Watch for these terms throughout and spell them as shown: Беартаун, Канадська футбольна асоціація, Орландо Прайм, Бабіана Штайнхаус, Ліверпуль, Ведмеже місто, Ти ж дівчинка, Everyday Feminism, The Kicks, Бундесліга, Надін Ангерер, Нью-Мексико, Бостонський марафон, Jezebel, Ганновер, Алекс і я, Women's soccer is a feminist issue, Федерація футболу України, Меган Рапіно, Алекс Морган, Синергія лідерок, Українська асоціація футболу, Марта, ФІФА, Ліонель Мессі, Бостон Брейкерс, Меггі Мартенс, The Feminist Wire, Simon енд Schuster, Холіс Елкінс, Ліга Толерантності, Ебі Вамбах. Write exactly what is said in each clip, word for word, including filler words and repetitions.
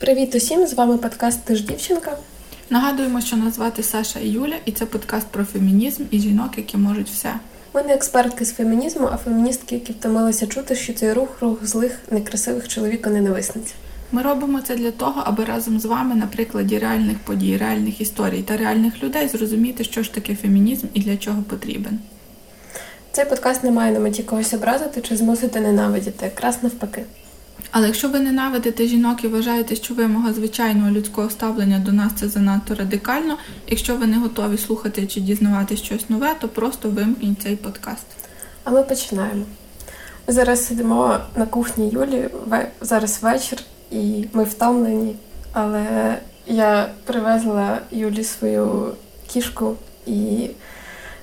Привіт усім, з вами подкаст «Ти ж дівчинка». Нагадуємо, що нас звати Саша і Юля, і це подкаст про фемінізм і жінок, які можуть все. Ми не експертки з фемінізму, а феміністки, які втомилися чути, що цей рух – рух злих, некрасивих чоловіко-ненависниць. Ми робимо це для того, аби разом з вами на прикладі реальних подій, реальних історій та реальних людей зрозуміти, що ж таке фемінізм і для чого потрібен. Цей подкаст не має на меті когось образити чи змусити ненавидіти, якраз навпаки. Але якщо ви ненавидите жінок і вважаєте, що вимога звичайного людського ставлення до нас – це занадто радикально, якщо ви не готові слухати чи дізнавати щось нове, то просто вимкніть цей подкаст. А ми починаємо. Ми зараз сидимо на кухні Юлі, зараз вечір, і ми втомлені, але я привезла Юлі свою кішку і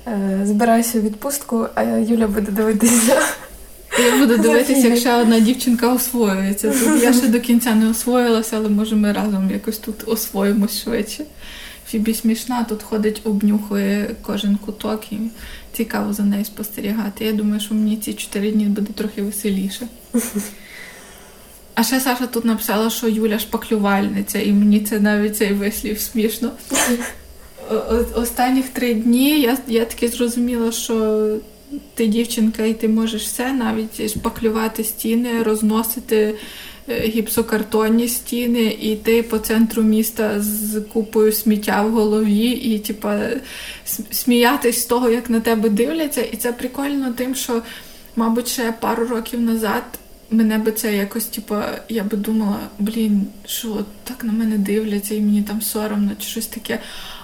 е, збираюся у відпустку, а Юля буде дивитися. Я буду дивитися, як ще одна дівчинка освоюється. Тут я ще до кінця не освоїлася, але, може, ми разом якось тут освоїмось швидше. Фібі смішна, тут ходить, обнюхує кожен куток і цікаво за нею спостерігати. Я думаю, що мені ці чотири дні буде трохи веселіше. А ще Саша тут написала, що Юля шпаклювальниця, і мені це навіть цей вислів смішно. О- останніх три дні я, я таки зрозуміла, що ти дівчинка і ти можеш все, навіть шпаклювати стіни, розносити гіпсокартонні стіни, і йти по центру міста з купою сміття в голові і типа сміятись з того, як на тебе дивляться. І це прикольно тим, що, мабуть, ще пару років назад мене би це якось, типа, я би думала, блін, що так на мене дивляться і мені там соромно чи щось таке.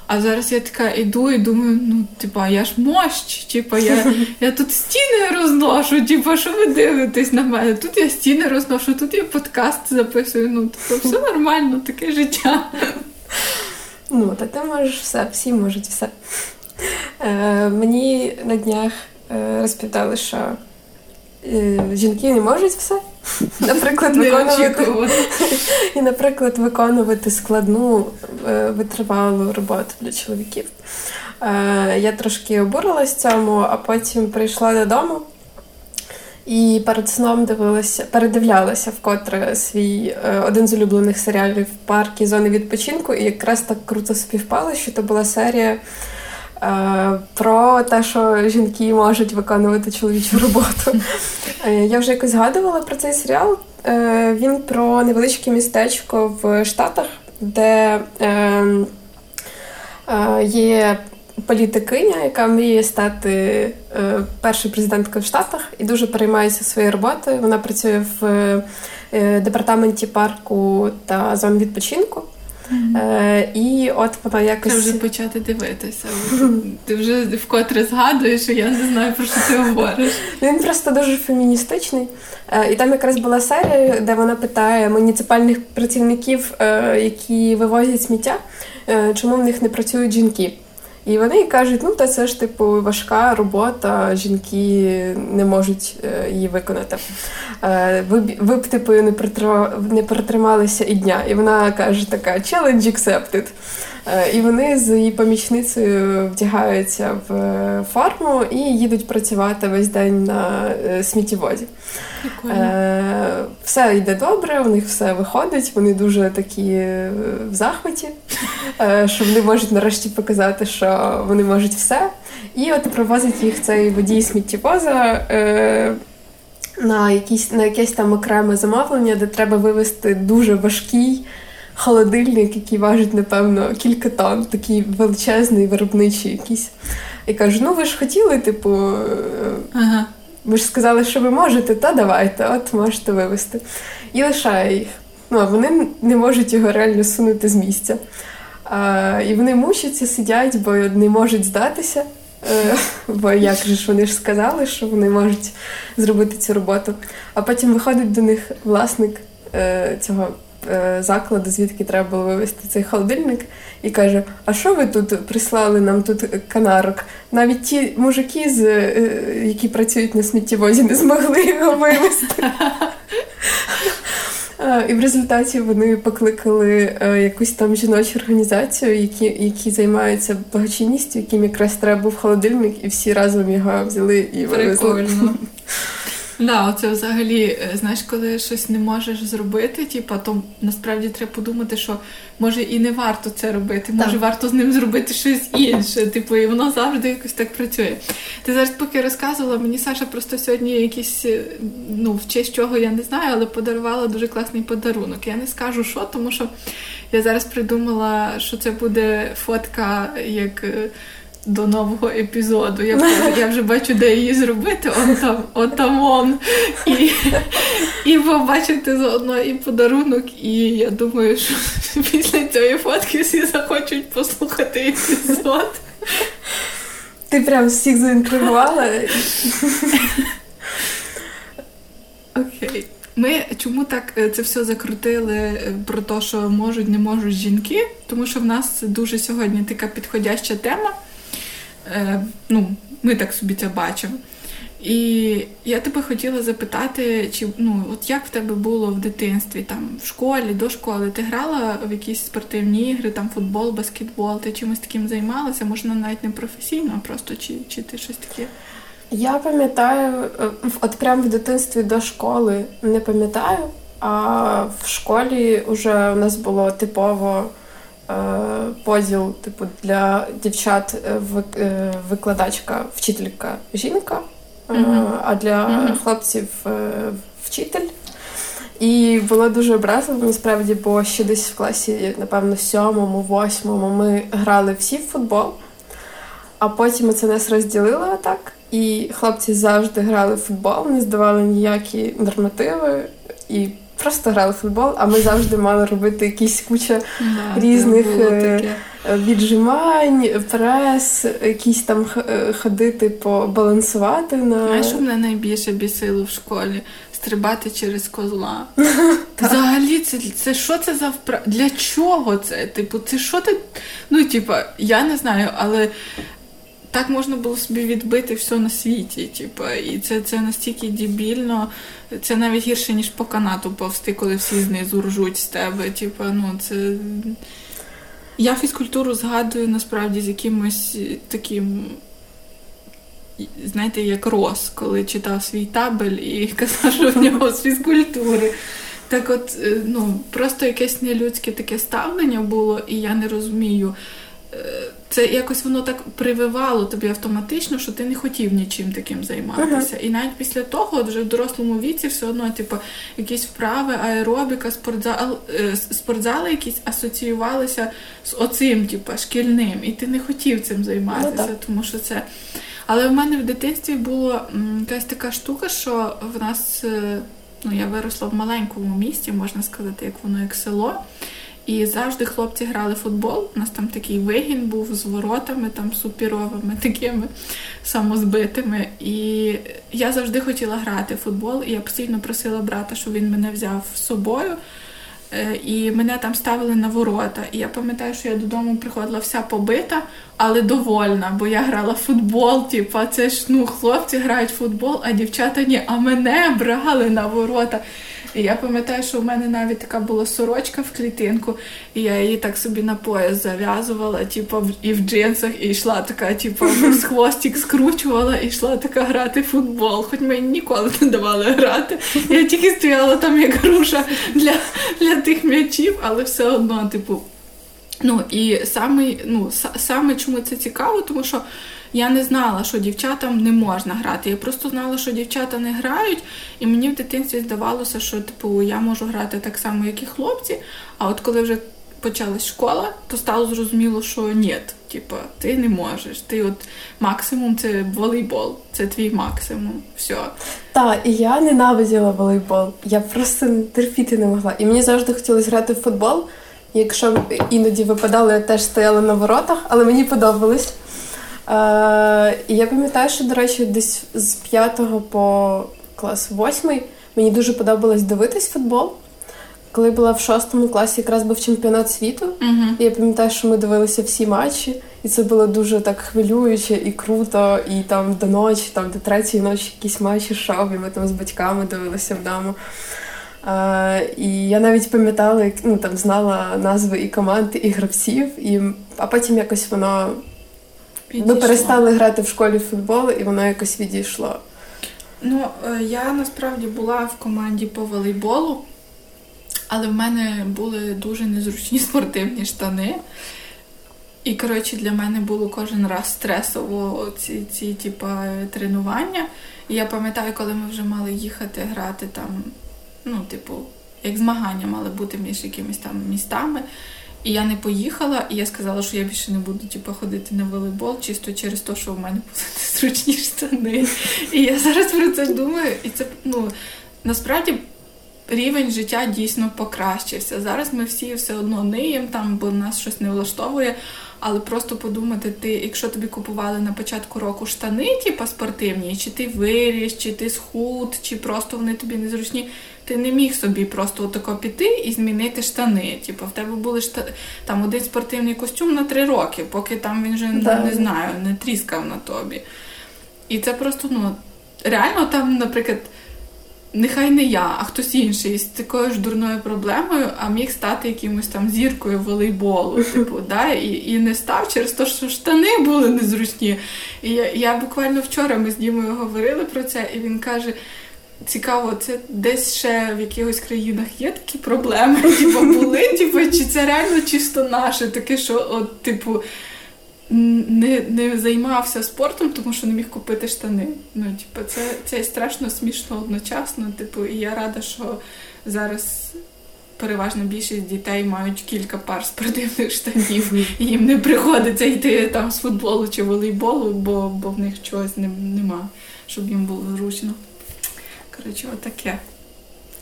А зараз я така іду і думаю, ну, типа, я ж мощ, типа, я, я тут стіни розношу, типа, що ви дивитесь на мене? Тут я стіни розношу, тут я подкаст записую, ну, тобто, все нормально, таке життя. Ну, та ти можеш все, всі можуть все. Е, мені на днях е, розповідали, що е, жінки не можуть все. Наприклад, виконувати, і, наприклад, виконувати складну, витривалу роботу для чоловіків. Я трошки обурилась цьому, а потім прийшла додому і перед сном дивилася, передивлялася вкотре свій один з улюблених серіалів «Парки зони відпочинку», і якраз так круто співпало, що це була серія про те, що жінки можуть виконувати чоловічу роботу. Я вже якось згадувала про цей серіал. Він про невеличке містечко в Штатах, де є політикиня, яка мріє стати першою президенткою в Штатах і дуже переймається своєю роботою. Вона працює в департаменті парку та зон відпочинку. Mm-hmm. І от вона якось... Це вже почати дивитися. Ти вже вкотре згадуєш, і я не знаю, про що ти говориш. Він просто дуже феміністичний. І там якраз була серія, де вона питає муніципальних працівників, які вивозять сміття, чому в них не працюють жінки. І вони кажуть, ну, та це ж, типу, важка робота, жінки не можуть її виконати. Ви, ви б, типу, не, притр... не притрималися і дня. І вона каже така, challenge accepted. І вони з її помічницею вдягаються в форму і їдуть працювати весь день на сміттєводі. Прикольно. Все йде добре, у них все виходить, вони дуже такі в захваті, що вони можуть нарешті показати, що вони можуть все. І от привозить їх цей водій сміттєвоза на якісь, на якесь там окреме замовлення, де треба вивезти дуже важкий холодильник, який важить, напевно, кілька тонн, такий величезний, виробничий якийсь. І кажу, ну ви ж хотіли, типу, ага. Ви ж сказали, що ви можете, та давайте, от можете вивезти. І лишає їх. Ну, а вони не можуть його реально сунути з місця. А, і вони мучаться, сидять, бо не можуть здатися. Бо як же ж вони ж сказали, що вони можуть зробити цю роботу. А потім виходить до них власник цього закладу, звідки треба було вивезти цей холодильник, і каже, а що ви тут прислали нам тут канарок? Навіть ті мужики, з, які працюють на сміттєвозі, не змогли його вивезти. І в результаті вони покликали якусь там жіночу організацію, які, які займаються благочинністю, яким якраз треба був холодильник, і всі разом його взяли і вивезли. Прикольно. Да, оце взагалі, знаєш, коли щось не можеш зробити, типу, то насправді треба подумати, що може і не варто це робити, може так. варто з ним зробити щось інше, типу, і воно завжди якось так працює. Ти зараз поки розказувала, мені Саша просто сьогодні якісь, ну, в честь чого я не знаю, але подарувала дуже класний подарунок. Я не скажу, що, тому що я зараз придумала, що це буде фотка, як... до нового епізоду. Я вже, я вже бачу, де її зробити. Он там, он там он. І, і побачити заодно і подарунок. І я думаю, що після цієї фотки всі захочуть послухати епізод. Ти прям всіх заінтригувала. Окей. Ми чому так це все закрутили про те, що можуть, не можуть жінки? Тому що в нас дуже сьогодні така підходяща тема. Е, ну, ми так собі це бачимо. І я тебе хотіла запитати, чи, ну, от як в тебе було в дитинстві, там, в школі, до школи? Ти грала в якісь спортивні ігри, там, футбол, баскетбол? Ти чимось таким займалася? Можна навіть не професійно, а просто чи, чи ти щось таке? Я пам'ятаю, от прямо в дитинстві до школи не пам'ятаю, а в школі вже у нас було типово поділ, типу, для дівчат викладачка, вчителька, жінка, mm-hmm. а для mm-hmm. хлопців вчитель. І було дуже образливо, насправді, бо ще десь в класі, напевно, сьомому, восьмому ми грали всі в футбол, а потім це нас розділило так, і хлопці завжди грали в футбол, не здавали ніякі нормативи і просто грали в футбол, а ми завжди мали робити якісь куча да, різних віджимань, прес, якісь там ходити, побалансувати. На... Знаєш, що мене найбільше бісило в школі? Стрибати через козла. Взагалі, це, це що це за вправа? Для чого це? Типу, це що ти... Ну, типу, я не знаю, але... Так можна було собі відбити все на світі, типу, і це, це настільки дебільно, це навіть гірше, ніж по канату повсти, коли всі знизу ржуть з тебе, типу, ну, це... Я фізкультуру згадую, насправді, з якимось таким, знаєте, як Рос, коли читав свій табель і казав, що в нього з фізкультури. Так от, ну, просто якесь нелюдське таке ставлення було, і я не розумію, це якось воно так прививало тобі автоматично, що ти не хотів нічим таким займатися. Uh-huh. І навіть після того, вже в дорослому віці, все одно, типу, якісь вправи, аеробіка, спортзал, спортзали якісь асоціювалися з оцим, типу, шкільним. І ти не хотів цим займатися, uh-huh. тому що це... Але в мене в дитинстві була якась така штука, що в нас... Ну, я виросла в маленькому місті, можна сказати, як воно, як село. І завжди хлопці грали в футбол. У нас там такий вигін був з воротами, там супіровими, такими самозбитими. І я завжди хотіла грати в футбол, і я постійно просила брата, щоб він мене взяв з собою. І мене там ставили на ворота. І я пам'ятаю, що я додому приходила вся побита, але довольна, бо я грала в футбол. Типа, це ж, ну, хлопці грають в футбол, а дівчата ні, а мене брали на ворота. І я пам'ятаю, що в мене навіть така була сорочка в клітинку, і я її так собі на пояс зав'язувала, типу, і в джинсах, і йшла така, типу, з хвостик скручувала, і йшла така грати в футбол. Хоч мені ніколи не давали грати. Я тільки стояла там як груша для, для тих м'ячів, але все одно, типу, ну, і саме, ну, саме чому це цікаво, тому що я не знала, що дівчатам не можна грати. Я просто знала, що дівчата не грають, і мені в дитинстві здавалося, що, типу, я можу грати так само, як і хлопці. А от коли вже почалась школа, то стало зрозуміло, що ні, типу, ти не можеш. Ти от максимум це волейбол, це твій максимум. Все. Та, і я ненавиділа волейбол. Я просто терпіти не могла. І мені завжди хотілося грати в футбол. Якщо іноді випадало, я теж стояла на воротах, але мені подобалось. Е, і я пам'ятаю, що, до речі, десь з п'ятого по клас восьмий мені дуже подобалось дивитись футбол. Коли була в шостому класі, якраз був чемпіонат світу. Uh-huh. І я пам'ятаю, що ми дивилися всі матчі. І це було дуже так хвилююче і круто. І там до ночі, там до третьої ночі якісь матчі шов, і ми там з батьками дивилися вдома. Uh, і я навіть пам'ятала, як, ну, там знала назви і команд, і гравців, і... а потім якось воно ну, перестали грати в школі в футбол, і воно якось відійшло. Ну, я насправді була в команді по волейболу, але в мене були дуже незручні спортивні штани. І, коротше, для мене було кожен раз стресово ці, ці типа, тренування. І я пам'ятаю, коли ми вже мали їхати грати там, ну, типу, як змагання мали бути між якимись там містами. І я не поїхала, і я сказала, що я більше не буду типу, ходити на волейбол, чисто через те, що в мене були незручні штани. І я зараз про це думаю. І це, ну, насправді, рівень життя дійсно покращився. Зараз ми всі все одно ниємо, там, бо нас щось не влаштовує. Але просто подумати, ти, якщо тобі купували на початку року штани, типу, спортивні, чи ти виріс, чи ти схуд, чи просто вони тобі незручні, ти не міг собі просто отако піти і змінити штани. Типу, в тебе були шта... там один спортивний костюм на три роки, поки там він вже, да. не знаю, не тріскав на тобі. І це просто, ну, реально там, наприклад, нехай не я, а хтось інший з такою ж дурною проблемою, а міг стати якимось там зіркою волейболу, типу, да? і, і не став через те, що штани були незручні. І я, я буквально вчора ми з Дімою говорили про це, і він каже, цікаво, це десь ще в якихось країнах є такі проблеми, типу, були, типу, чи це реально чисто наше, таке, що, от, типу, Не, не займався спортом, тому що не міг купити штани. Ну, типу, це, це страшно смішно одночасно. Типу, і я рада, що зараз переважно більшість дітей мають кілька пар спортивних штанів. І їм не приходиться йти там з футболу чи волейболу, бо, бо в них чогось не, нема, щоб їм було зручно. Коротше, отаке.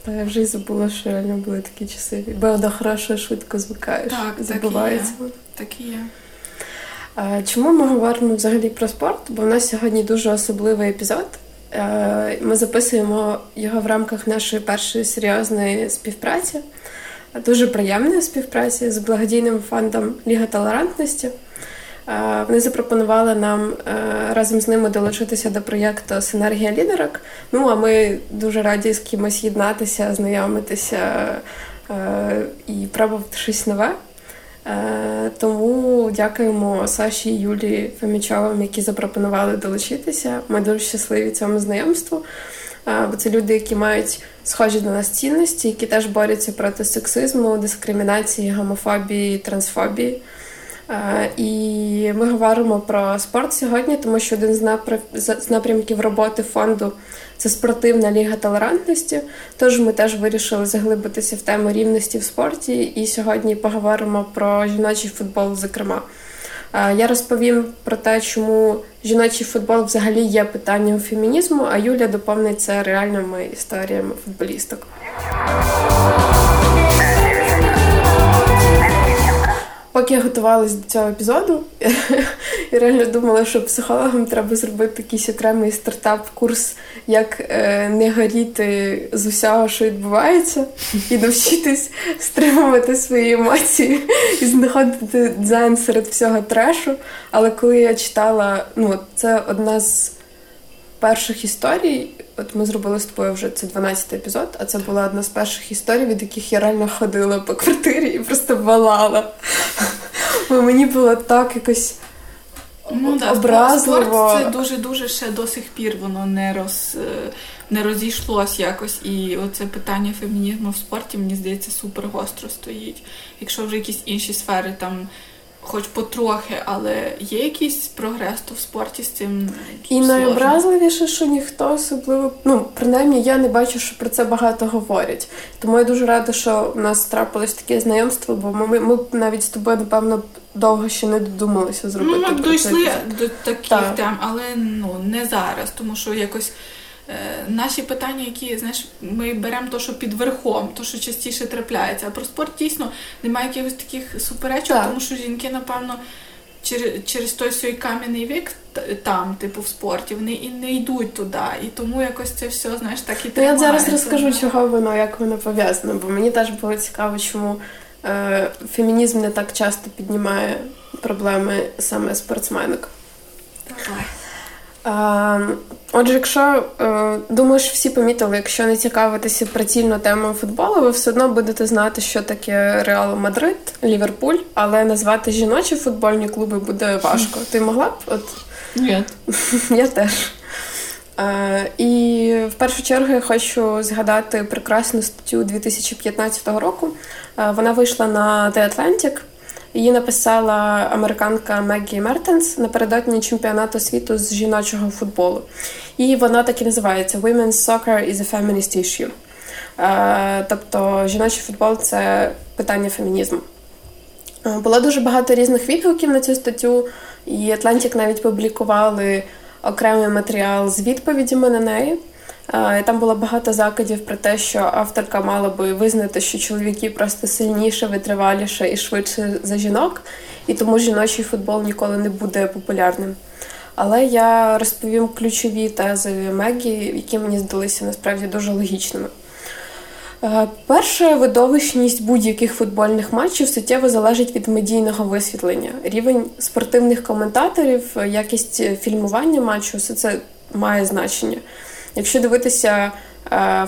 Та я вже й забула, що реально були такі часи. Правда, хорошо, швидко звикаєш. Так, забувається. Так і є. Чому ми говоримо взагалі про спорт? Бо в нас сьогодні дуже особливий епізод. Ми записуємо його в рамках нашої першої серйозної співпраці, дуже приємної співпраці з благодійним фондом «Ліга Толерантності». Вони запропонували нам разом з ними долучитися до проєкту «Синергія лідерок». Ну, а ми дуже раді з кимось єднатися, знайомитися і пробувати щось нове. Тому дякуємо Саші і Юлії Фомічовим, які запропонували долучитися. Ми дуже щасливі цьому знайомству, бо це люди, які мають схожі до нас цінності, які теж борються проти сексизму, дискримінації, гомофобії, трансфобії. І ми говоримо про спорт сьогодні, тому що один з напрямків роботи фонду – це спортивна ліга толерантності. Тож ми теж вирішили заглибитися в тему рівності в спорті і сьогодні поговоримо про жіночий футбол, зокрема. Я розповім про те, чому жіночий футбол взагалі є питанням фемінізму, а Юля доповнить це реальними історіями футболісток. Поки я готувалась до цього епізоду, я реально думала, що психологам треба зробити якийсь окремий стартап-курс, як е, не горіти з усього, що відбувається, і навчитись стримувати свої емоції і знаходити дзен серед всього трешу. Але коли я читала, ну, це одна з перших історій, от ми зробили з тобою вже це дванадцятий епізод, а це була одна з перших історій, від яких я реально ходила по квартирі і просто балала. Бо мені було так якось ну, да, образливо. Спорт це дуже-дуже ще до сих пір воно не, роз, не розійшлось якось. І оце питання фемінізму в спорті, мені здається, супер гостро стоїть. Якщо вже якісь інші сфери там хоч потрохи, але є якийсь прогрес, то в спорті з цим і найобразливіше, що ніхто особливо, ну, принаймні, я не бачу, що про це багато говорять. Тому я дуже рада, що в нас трапилось таке знайомство, бо ми, ми навіть з тобою, напевно, довго ще не додумалися зробити. Ну, ми дійшли до таких так. тем, але ну, не зараз, тому що якось наші питання, які, знаєш, ми беремо то, що під верхом, то, що частіше трапляється. А про спорт дійсно немає якихось таких суперечок, так. тому що жінки, напевно, через, через той свій кам'яний вік там, типу, в спорті, вони і не йдуть туди. І тому якось це все, знаєш, так і тримається. Я зараз розкажу, чого воно, як воно пов'язано, бо мені теж було цікаво, чому е, фемінізм не так часто піднімає проблеми саме спортсменок. Давай. Отже, якщо, думаю, що всі помітили, якщо не цікавитися прицільно темою футболу, ви все одно будете знати, що таке Реал Мадрид, Ліверпуль, але назвати жіночі футбольні клуби буде важко. Ти могла б? От... Ні. Я теж. І в першу чергу я хочу згадати прекрасну статтю дві тисячі п'ятнадцятого року. Вона вийшла на The Atlantic. Її написала американка Меггі Мартенс напередодні чемпіонату світу з жіночого футболу. І вона так і називається «Women's soccer is a feminist issue». Тобто жіночий футбол – це питання фемінізму. Було дуже багато різних відгуків на цю статтю, і «Атлантик» навіть публікували окремий матеріал з відповідями на неї. Там було багато закидів про те, що авторка мала би визнати, що чоловіки просто сильніше, витриваліше і швидше за жінок, і тому жіночий футбол ніколи не буде популярним. Але я розповім ключові тези Меггі, які мені здалися насправді дуже логічними. Перше, видовищність будь-яких футбольних матчів суттєво залежить від медійного висвітлення. Рівень спортивних коментаторів, якість фільмування матчу – все це має значення. Якщо дивитися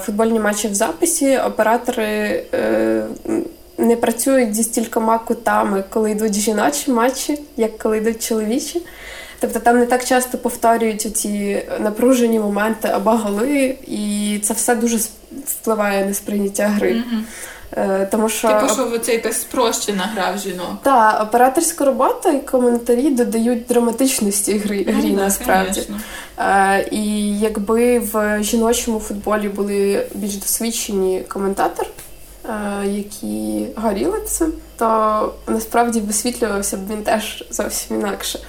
футбольні матчі в записі, оператори не працюють зі стількома кутами, коли йдуть жіночі матчі, як коли йдуть чоловічі. Тобто там не так часто повторюють ці напружені моменти або голи, і це все дуже впливає на сприйняття гри. Mm-hmm. Тому що... Типу, що це якась спрощена гра в жінок. Так, операторська робота і коментарі додають драматичності гри, грі mm-hmm, насправді. Конечно. І якби в жіночому футболі були більш досвідчені коментатори, які горіли цим, то насправді висвітлювався б він теж зовсім інакше.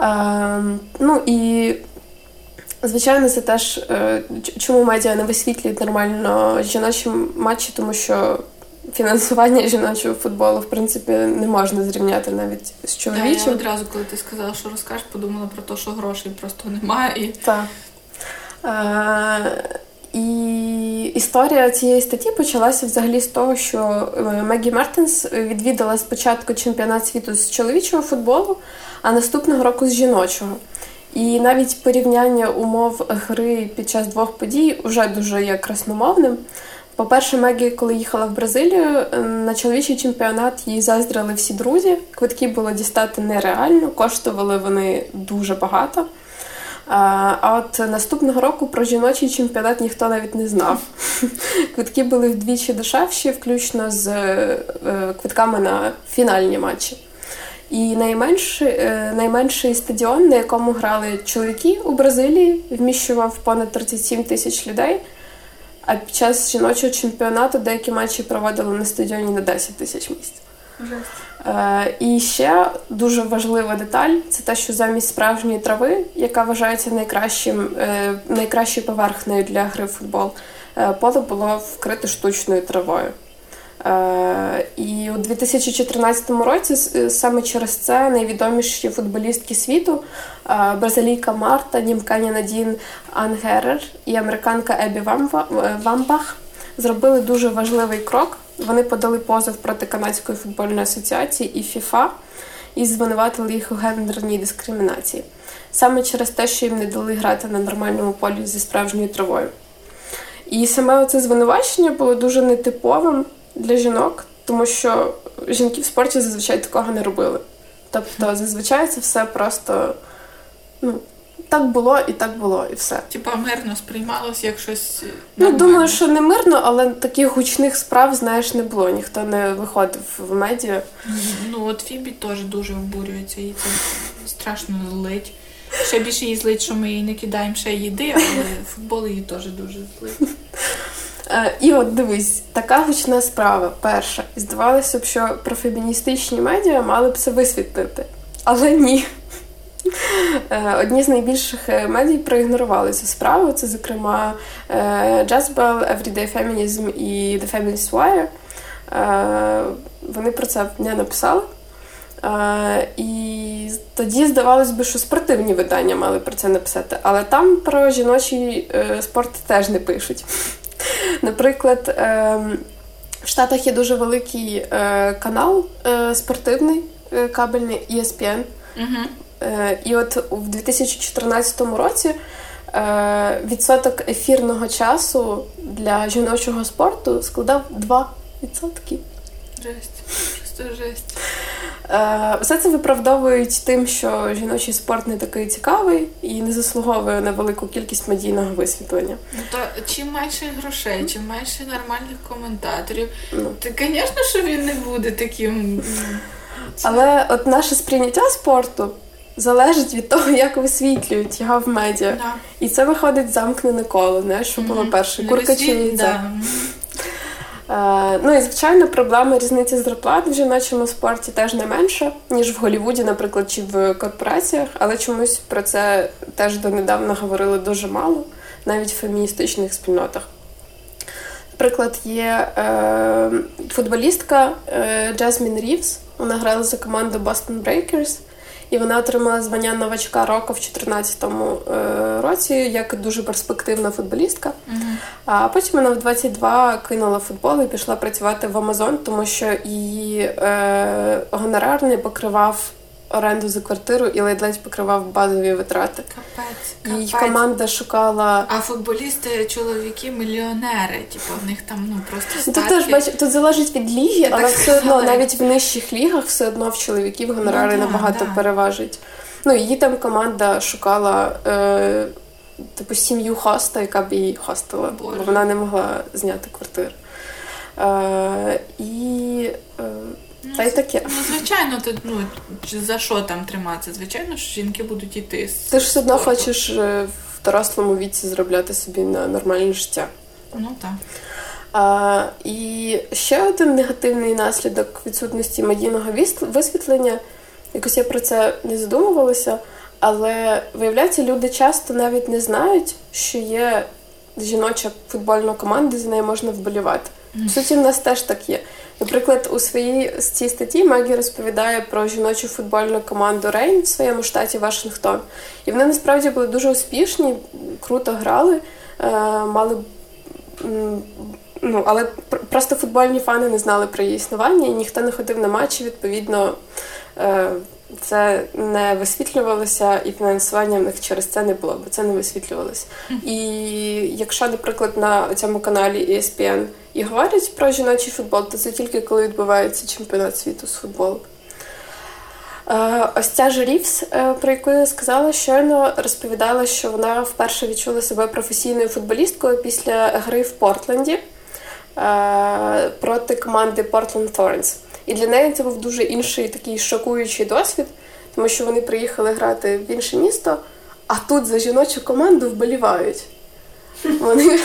Е, ну і, звичайно, це теж, е, чому медіа не висвітлюють нормально жіночі матчі, тому що фінансування жіночого футболу, в принципі, не можна зрівняти навіть з чоловічим. Да, я одразу, коли ти сказала, що розкажеш, подумала про те, що грошей просто немає. І... Так. Е, І історія цієї статті почалася взагалі з того, що Меггі Мартенс відвідала спочатку чемпіонат світу з чоловічого футболу, а наступного року з жіночого. І навіть порівняння умов гри під час двох подій вже дуже є красномовним. По-перше, Меггі, коли їхала в Бразилію, на чоловічий чемпіонат їй заздрили всі друзі. Квитки було дістати нереально, коштували вони дуже багато. А от наступного року про жіночий чемпіонат ніхто навіть не знав. Квитки були вдвічі дешевші, включно з квитками на фінальні матчі. І найменший, найменший стадіон, на якому грали чоловіки у Бразилії, вміщував понад тридцять сім тисяч людей, а під час жіночого чемпіонату деякі матчі проводили на стадіоні на десять тисяч місць. Е, і ще дуже важлива деталь – це те, що замість справжньої трави, яка вважається найкращим, е, найкращою поверхнею для гри в футбол, е, поле було вкрите штучною травою. Е, і у дві тисячі чотирнадцятому році саме через це найвідоміші футболістки світу е, – бразилійка Марта, німканя Надін Ангерер і американка Ебі Вамбах – зробили дуже важливий крок. Вони подали позов проти Канадської футбольної асоціації і ФІФА і звинуватили їх у гендерній дискримінації. Саме через те, що їм не дали грати на нормальному полі зі справжньою травою. І саме це звинувачення було дуже нетиповим для жінок, тому що жінки в спорті зазвичай такого не робили. Тобто зазвичай це все просто... ну, так було, і так було, і все. Типа мирно сприймалось, як щось... Ну, нормально. Думаю, що не мирно, але таких гучних справ, знаєш, не було. Ніхто не виходив в медіа. Ну, от Фібі теж дуже обурюється, їй це страшно злить. Ще більше їй злить, що ми їй не кидаємо ще їди, але футбол її теж дуже злить. І от дивись, така гучна справа, перша. Здавалося б, що профеміністичні медіа мали б це висвітлити. Але ні. Одні з найбільших медій проігнорували цю справу. Це, зокрема, Jezebel, Everyday Feminism і The Feminist Wire. Вони про це не написали. І тоді здавалось би, що спортивні видання мали про це написати. Але там про жіночий спорт теж не пишуть. Наприклад, в Штатах є дуже великий канал спортивний, кабельний і ес пі ен. Угу. І от у дві тисячі чотирнадцятому році відсоток ефірного часу для жіночого спорту складав два відсотки. Жесть, просто жесть. Все це виправдовують тим, що жіночий спорт не такий цікавий і не заслуговує на велику кількість медійного висвітлення. Ну, то чим менше грошей, чим менше нормальних коментаторів, ну. то, звісно, що він не буде таким. Але от наше сприйняття спорту залежить від того, як висвітлюють його в медіа. Да. І це виходить замкнене коло, не? Що було перше, курка чи яйця. Ну і, звичайно, проблема різниці зарплат в жіночому спорті теж не менша, ніж в Голлівуді, наприклад, чи в корпораціях, але чомусь про це теж донедавна говорили дуже мало, навіть в феміністичних спільнотах. Наприклад, є е, футболістка е, Джазмін Рівз, вона грала за команду Бостон Брейкерс, і вона отримала звання новачка року в чотирнадцятому е, році, як дуже перспективна футболістка. Mm-hmm. А потім вона в двадцять два кинула футбол і пішла працювати в Amazon, тому що її е, гонорар не покривав оренду за квартиру і ледь-ледь покривав базові витрати. Капець, капець. Її команда шукала... А футболісти, чоловіки, мільйонери. Типу, в них там, ну, просто статки. Тут, бач... Тут залежить від ліги, але все одно, навіть в нижчих лігах, все одно в чоловіків гонорари ну, да, набагато да. переважать. Ну, її там команда шукала е... типу, сім'ю хоста, яка б її хостила, Боже. Бо вона не могла зняти квартиру. Е... І... Е... Та й таке. Ну, звичайно, то, ну, за що там триматися? Звичайно, що жінки будуть йти. Ти ж все одно хочеш в дорослому віці заробляти собі на нормальне життя. Ну, так. А, і ще один негативний наслідок відсутності медійного висвітлення, якось я про це не задумувалася, але, виявляється, люди часто навіть не знають, що є жіноча футбольна команда, за нею можна вболівати. В суті, в нас теж так є. Наприклад, у своїй цій статті Меггі розповідає про жіночу футбольну команду Рейн в своєму штаті Вашингтон. І вони насправді були дуже успішні, круто грали, мали, ну, але просто футбольні фани не знали про її існування, і ніхто не ходив на матчі, відповідно, це не висвітлювалося, і фінансування в них через це не було, бо це не висвітлювалося. І якщо, наприклад, на цьому каналі і ес пі ен і говорять про жіночий футбол, то це тільки коли відбувається чемпіонат світу з футболу. Ось ця ж Рівс, про яку я сказала щойно, розповідала, що вона вперше відчула себе професійною футболісткою після гри в Портленді проти команди Portland Thorns. І для неї це був дуже інший такий шокуючий досвід, тому що вони приїхали грати в інше місто, а тут за жіночу команду вболівають. Вони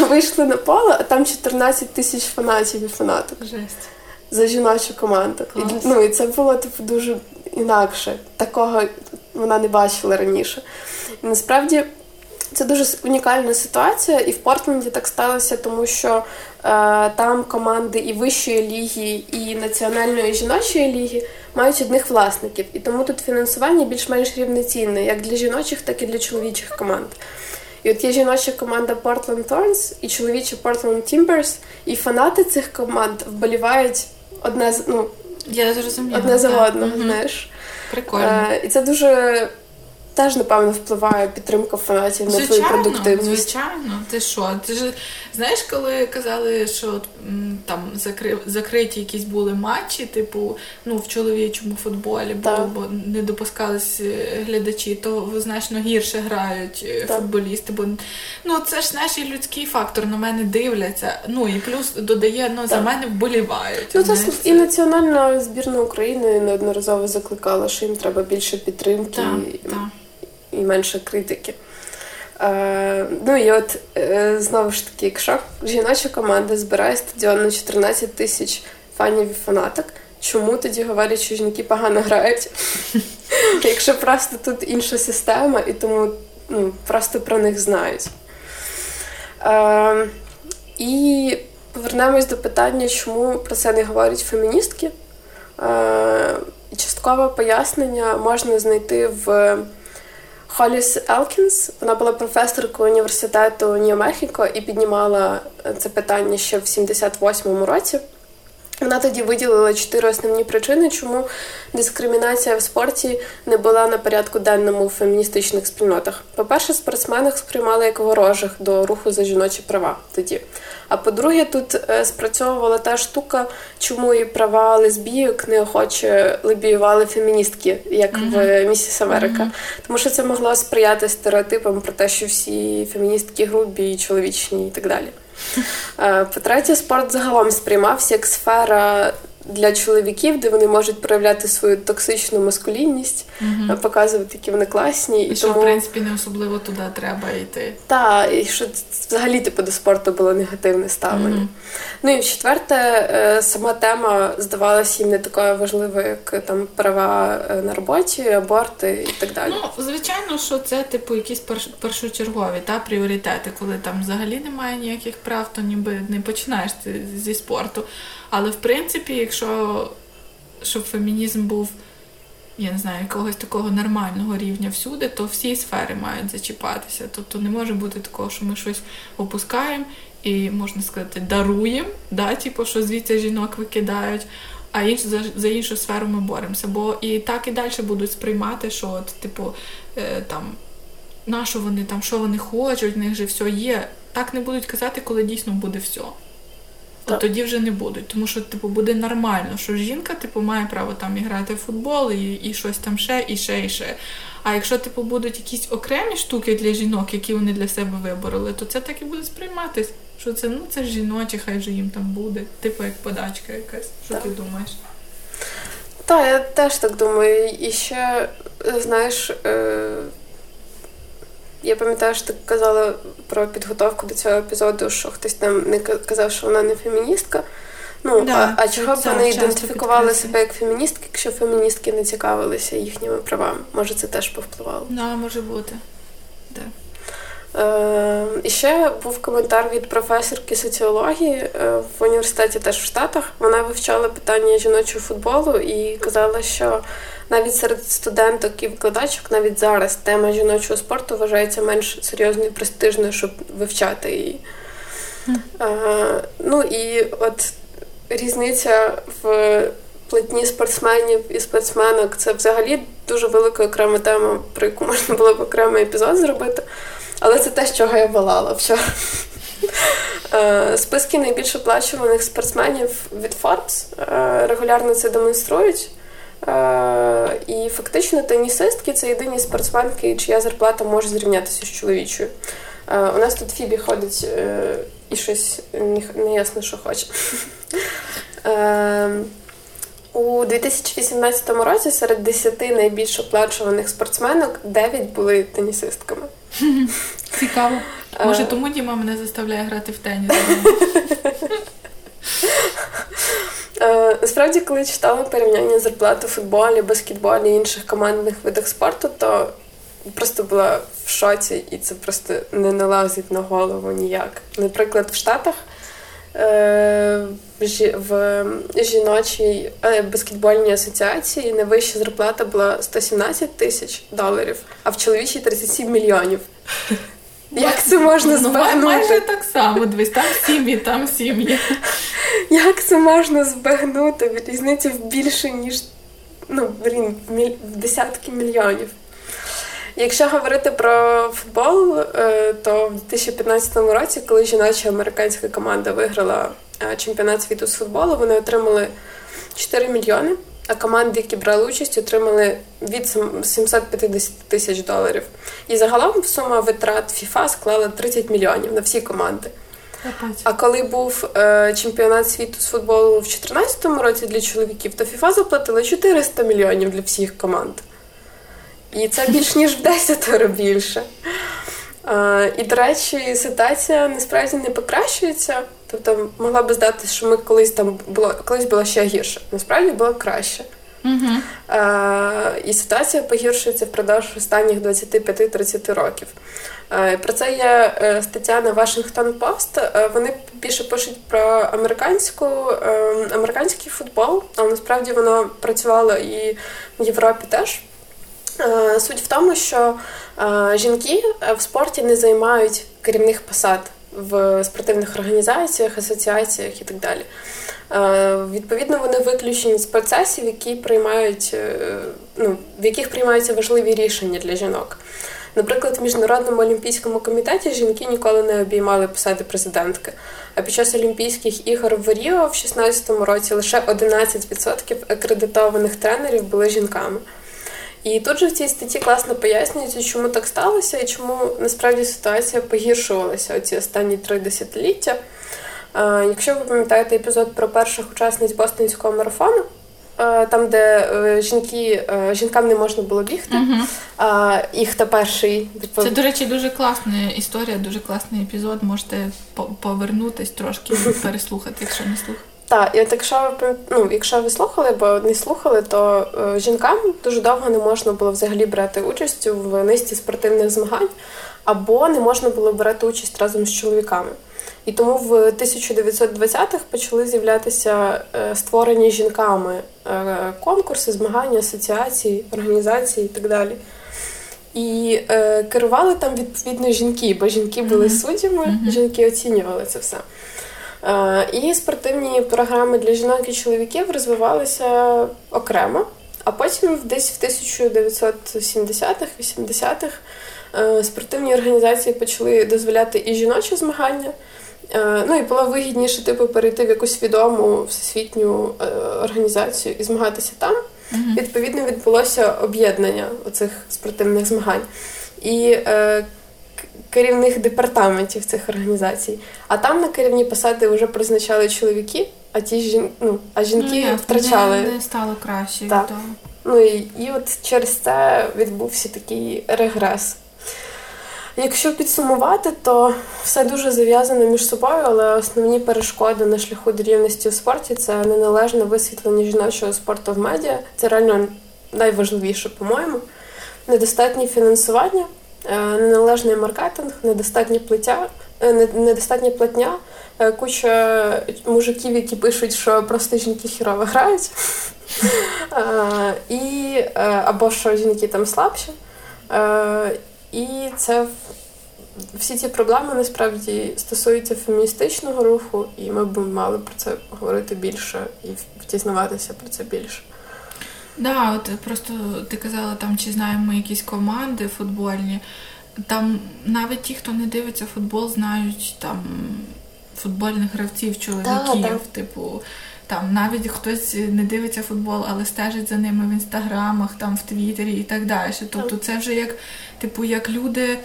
вийшли на поле, а там чотирнадцять тисяч фанатів і фанаток. Жесть. За жіночу команду. І, ну, і це було типу, дуже інакше. Такого вона не бачила раніше. І, насправді, це дуже унікальна ситуація, і в Портленді так сталося, тому що е, там команди і вищої ліги, і національної жіночої ліги мають одних власників. І тому тут фінансування більш-менш рівноцінне, як для жіночих, так і для чоловічих команд. І от є жіноча команда Portland Thorns і чоловіча Portland Timbers, і фанати цих команд вболівають одне, ну, Я зрозуміла, одне за одного, угу. знаєш. Прикольно. Е, і це дуже... Теж, напевно, впливає підтримка фанатів на твою продуктивність. Звичайно, ти що? Ти ж знаєш, коли казали, що там закри... закриті якісь були матчі, типу, ну, в чоловічому футболі, бо, бо не допускались глядачі, то значно гірше грають так. футболісти, бо ну, це ж знаєш, і людський фактор, на мене дивляться. Ну, і плюс додає, ну, так. за мене вболівають. Ну, це і національна збірна України неодноразово закликала, що їм треба більше підтримки. Так, так. І менше критики. Е, ну і от, е, знову ж таки, якщо жіноча команда збирає стадіон на чотирнадцять тисяч фанів і фанаток, чому тоді говорять, що жінки погано грають? Якщо просто тут інша система, і тому ну, просто про них знають. Е, і повернемось до питання, чому про це не говорять феміністки. Е, часткове пояснення можна знайти в Холіс Елкінс, вона була професоркою університету Нью-Мексико і піднімала це питання ще в сімдесят восьмому році. Вона тоді виділила чотири основні причини, чому дискримінація в спорті не була на порядку денному у феміністичних спільнотах. По-перше, спортсменок сприймали як ворожих до руху за жіночі права тоді. А по-друге, тут спрацьовувала та штука, чому і права лесбійок неохоче лобіювали феміністки, як mm-hmm. в «Місіс Америка». Mm-hmm. Тому що це могло сприяти стереотипам про те, що всі феміністки грубі, чоловічні і так далі. По-третє, спорт загалом сприймався як сфера для чоловіків, де вони можуть проявляти свою токсичну маскулінність, угу. показувати, які вони класні. І, і що, тому... в принципі, не особливо туди треба йти. Так, і що взагалі типу, до спорту було негативне ставлення. Угу. Ну і четверте, сама тема здавалася їм не такою важливою, як там, права на роботі, аборти і так далі. Ну, звичайно, що це типу якісь першочергові та, пріоритети, коли там взагалі немає ніяких прав, то ніби не починаєш зі спорту. Але, в принципі, якщо щоб фемінізм був, я не знаю, якогось такого нормального рівня всюди, то всі сфери мають зачіпатися. Тобто не може бути такого, що ми щось опускаємо і, можна сказати, даруємо, да? Типу, що звідси жінок викидають, а інш, за, за іншу сферу ми боремося. Бо і так і далі будуть сприймати, що, от, типу, е, там, на що вони там, що вони хочуть, в них же все є. Так не будуть казати, коли дійсно буде все. То тоді вже не будуть, тому що типу буде нормально, що жінка типу має право там грати в футбол і, і щось там ще, і ще, і ще. А якщо типу будуть якісь окремі штуки для жінок, які вони для себе вибороли, то це так і буде сприйматись, що це, ну, це ж жіночі, хай вже їм там буде, типу як подачка якась. Що так. Ти думаєш? Так, я теж так думаю. І ще, знаєш, е... я пам'ятаю, що ти казала про підготовку до цього епізоду, що хтось там не казав, що вона не феміністка. Ну, да, а, а чого б вони ідентифікували себе як феміністки, якщо феміністки не цікавилися їхніми правами? Може, це теж повпливало? Так, да, може бути. Да. Е, і ще був коментар від професорки соціології в університеті, теж в Штатах. Вона вивчала питання жіночого футболу і казала, що навіть серед студенток і викладачок навіть зараз тема жіночого спорту вважається менш серйозною і престижною, щоб вивчати її. Mm. Е, ну і от різниця в платні спортсменів і спортсменок – це взагалі дуже велика окрема тема, про яку можна було б окремий епізод зробити. Але це те, з чого я балала вчора. Списки найбільш оплачуваних спортсменів від Forbes регулярно це демонструють. І фактично тенісистки – це єдині спортсменки, чия зарплата може зрівнятися з чоловічою. У нас тут Фібі ходить і щось неясно, що хоче. У дві тисячі вісімнадцятому році серед десяти найбільш оплачуваних спортсменок дев'ять були тенісистками. Цікаво. Може, тому Діма мене заставляє грати в теніс? Насправді, коли читала порівняння зарплат у футболі, баскетболі і інших командних видах спорту, то просто була в шоці, і це просто не налазить на голову ніяк. Наприклад, в Штатах в жіночій баскетбольній асоціації найвища зарплата була сто сімнадцять тисяч доларів, а в чоловічій тридцять сім мільйонів. Як це можна збагнути? Ну, майже так само, дивись, там сім'ї, там сім'ї. Як це можна збагнути? Різниця більше, ніж ну, блін, міль... десятки мільйонів. Якщо говорити про футбол, то в дві тисячі п'ятнадцятому році, коли жіноча американська команда виграла чемпіонат світу з футболу, вони отримали чотири мільйони, а команди, які брали участь, отримали від сімсот п'ятдесят тисяч доларів. І загалом сума витрат ФІФА склала тридцять мільйонів на всі команди. А коли був чемпіонат світу з футболу в дві тисячі чотирнадцятому році для чоловіків, то ФІФА заплатила чотириста мільйонів для всіх команд. І це більш ніж в десятеро більше. А, і, до речі, ситуація насправді не покращується. Тобто могла би здатися, що ми колись там було, колись було ще гірше. Насправді було краще. Mm-hmm. А, і ситуація погіршується впродовж останніх двадцять п'ять - тридцять років. А, про це є стаття на Вашингтон Пост. Вони більше пишуть про американську, американський футбол, але насправді воно працювало і в Європі теж. Суть в тому, що жінки в спорті не займають керівних посад в спортивних організаціях, асоціаціях і так далі. Відповідно, вони виключені з процесів, які приймають, ну, в яких приймаються важливі рішення для жінок. Наприклад, в Міжнародному олімпійському комітеті жінки ніколи не обіймали посади президентки. А під час Олімпійських ігор в Ріо в дві тисячі шістнадцятому році лише одинадцять відсотків акредитованих тренерів були жінками. І тут же в цій статті класно пояснюється, чому так сталося і чому насправді ситуація погіршувалася оці останні три десятиліття. Якщо ви пам'ятаєте епізод про перших учасниць Бостонського марафону, там, де жінки, жінкам не можна було бігти, угу. їх та перший... Це, до речі, дуже класна історія, дуже класний епізод, можете повернутись трошки, переслухати, якщо не слухали. Так, і от якщо, ну, якщо ви слухали або не слухали, то жінкам дуже довго не можна було взагалі брати участь в низці спортивних змагань, або не можна було брати участь разом з чоловіками. І тому в тисяча дев'ятсот двадцятих почали з'являтися створені жінками конкурси, змагання, асоціації, організації і так далі. І керували там, відповідно, жінки, бо жінки були mm-hmm. суддями, mm-hmm. жінки оцінювали це все. І спортивні програми для жінок і чоловіків розвивалися окремо, а потім десь в тисяча дев'ятсот сімдесятих, вісімдесятих спортивні організації почали дозволяти і жіночі змагання, ну і було вигідніше типу перейти в якусь відому всесвітню організацію і змагатися там. Mm-hmm. Відповідно, відбулося об'єднання оцих спортивних змагань. І керівних департаментів цих організацій. А там на керівні посади вже призначали чоловіки, а ті жін... ну, а жінки ну, втрачали. Не, не стало краще. Так. То... Ну і, і от через це відбувся такий регрес. Якщо підсумувати, то все дуже зав'язано між собою, але основні перешкоди на шляху до рівності у спорті – це неналежне висвітлення жіночого спорту в медіа. Це реально найважливіше, по-моєму. Недостатнє фінансування, неналежний маркетинг, недостатнє плаття, недостатня платня, куча мужиків, які пишуть, що просто жінки хірово грають, і, або що жінки там слабші. І це всі ці проблеми насправді стосуються феміністичного руху, і ми б мали про це говорити більше і дізнаватися про це більше. Да, от просто ти казала, там чи знаємо ми якісь команди футбольні. Там навіть ті, хто не дивиться футбол, знають там футбольних гравців, чоловіків, да, да. типу там навіть хтось не дивиться футбол, але стежить за ними в інстаграмах, там в твіттері і так далі. Тобто це вже як типу як люди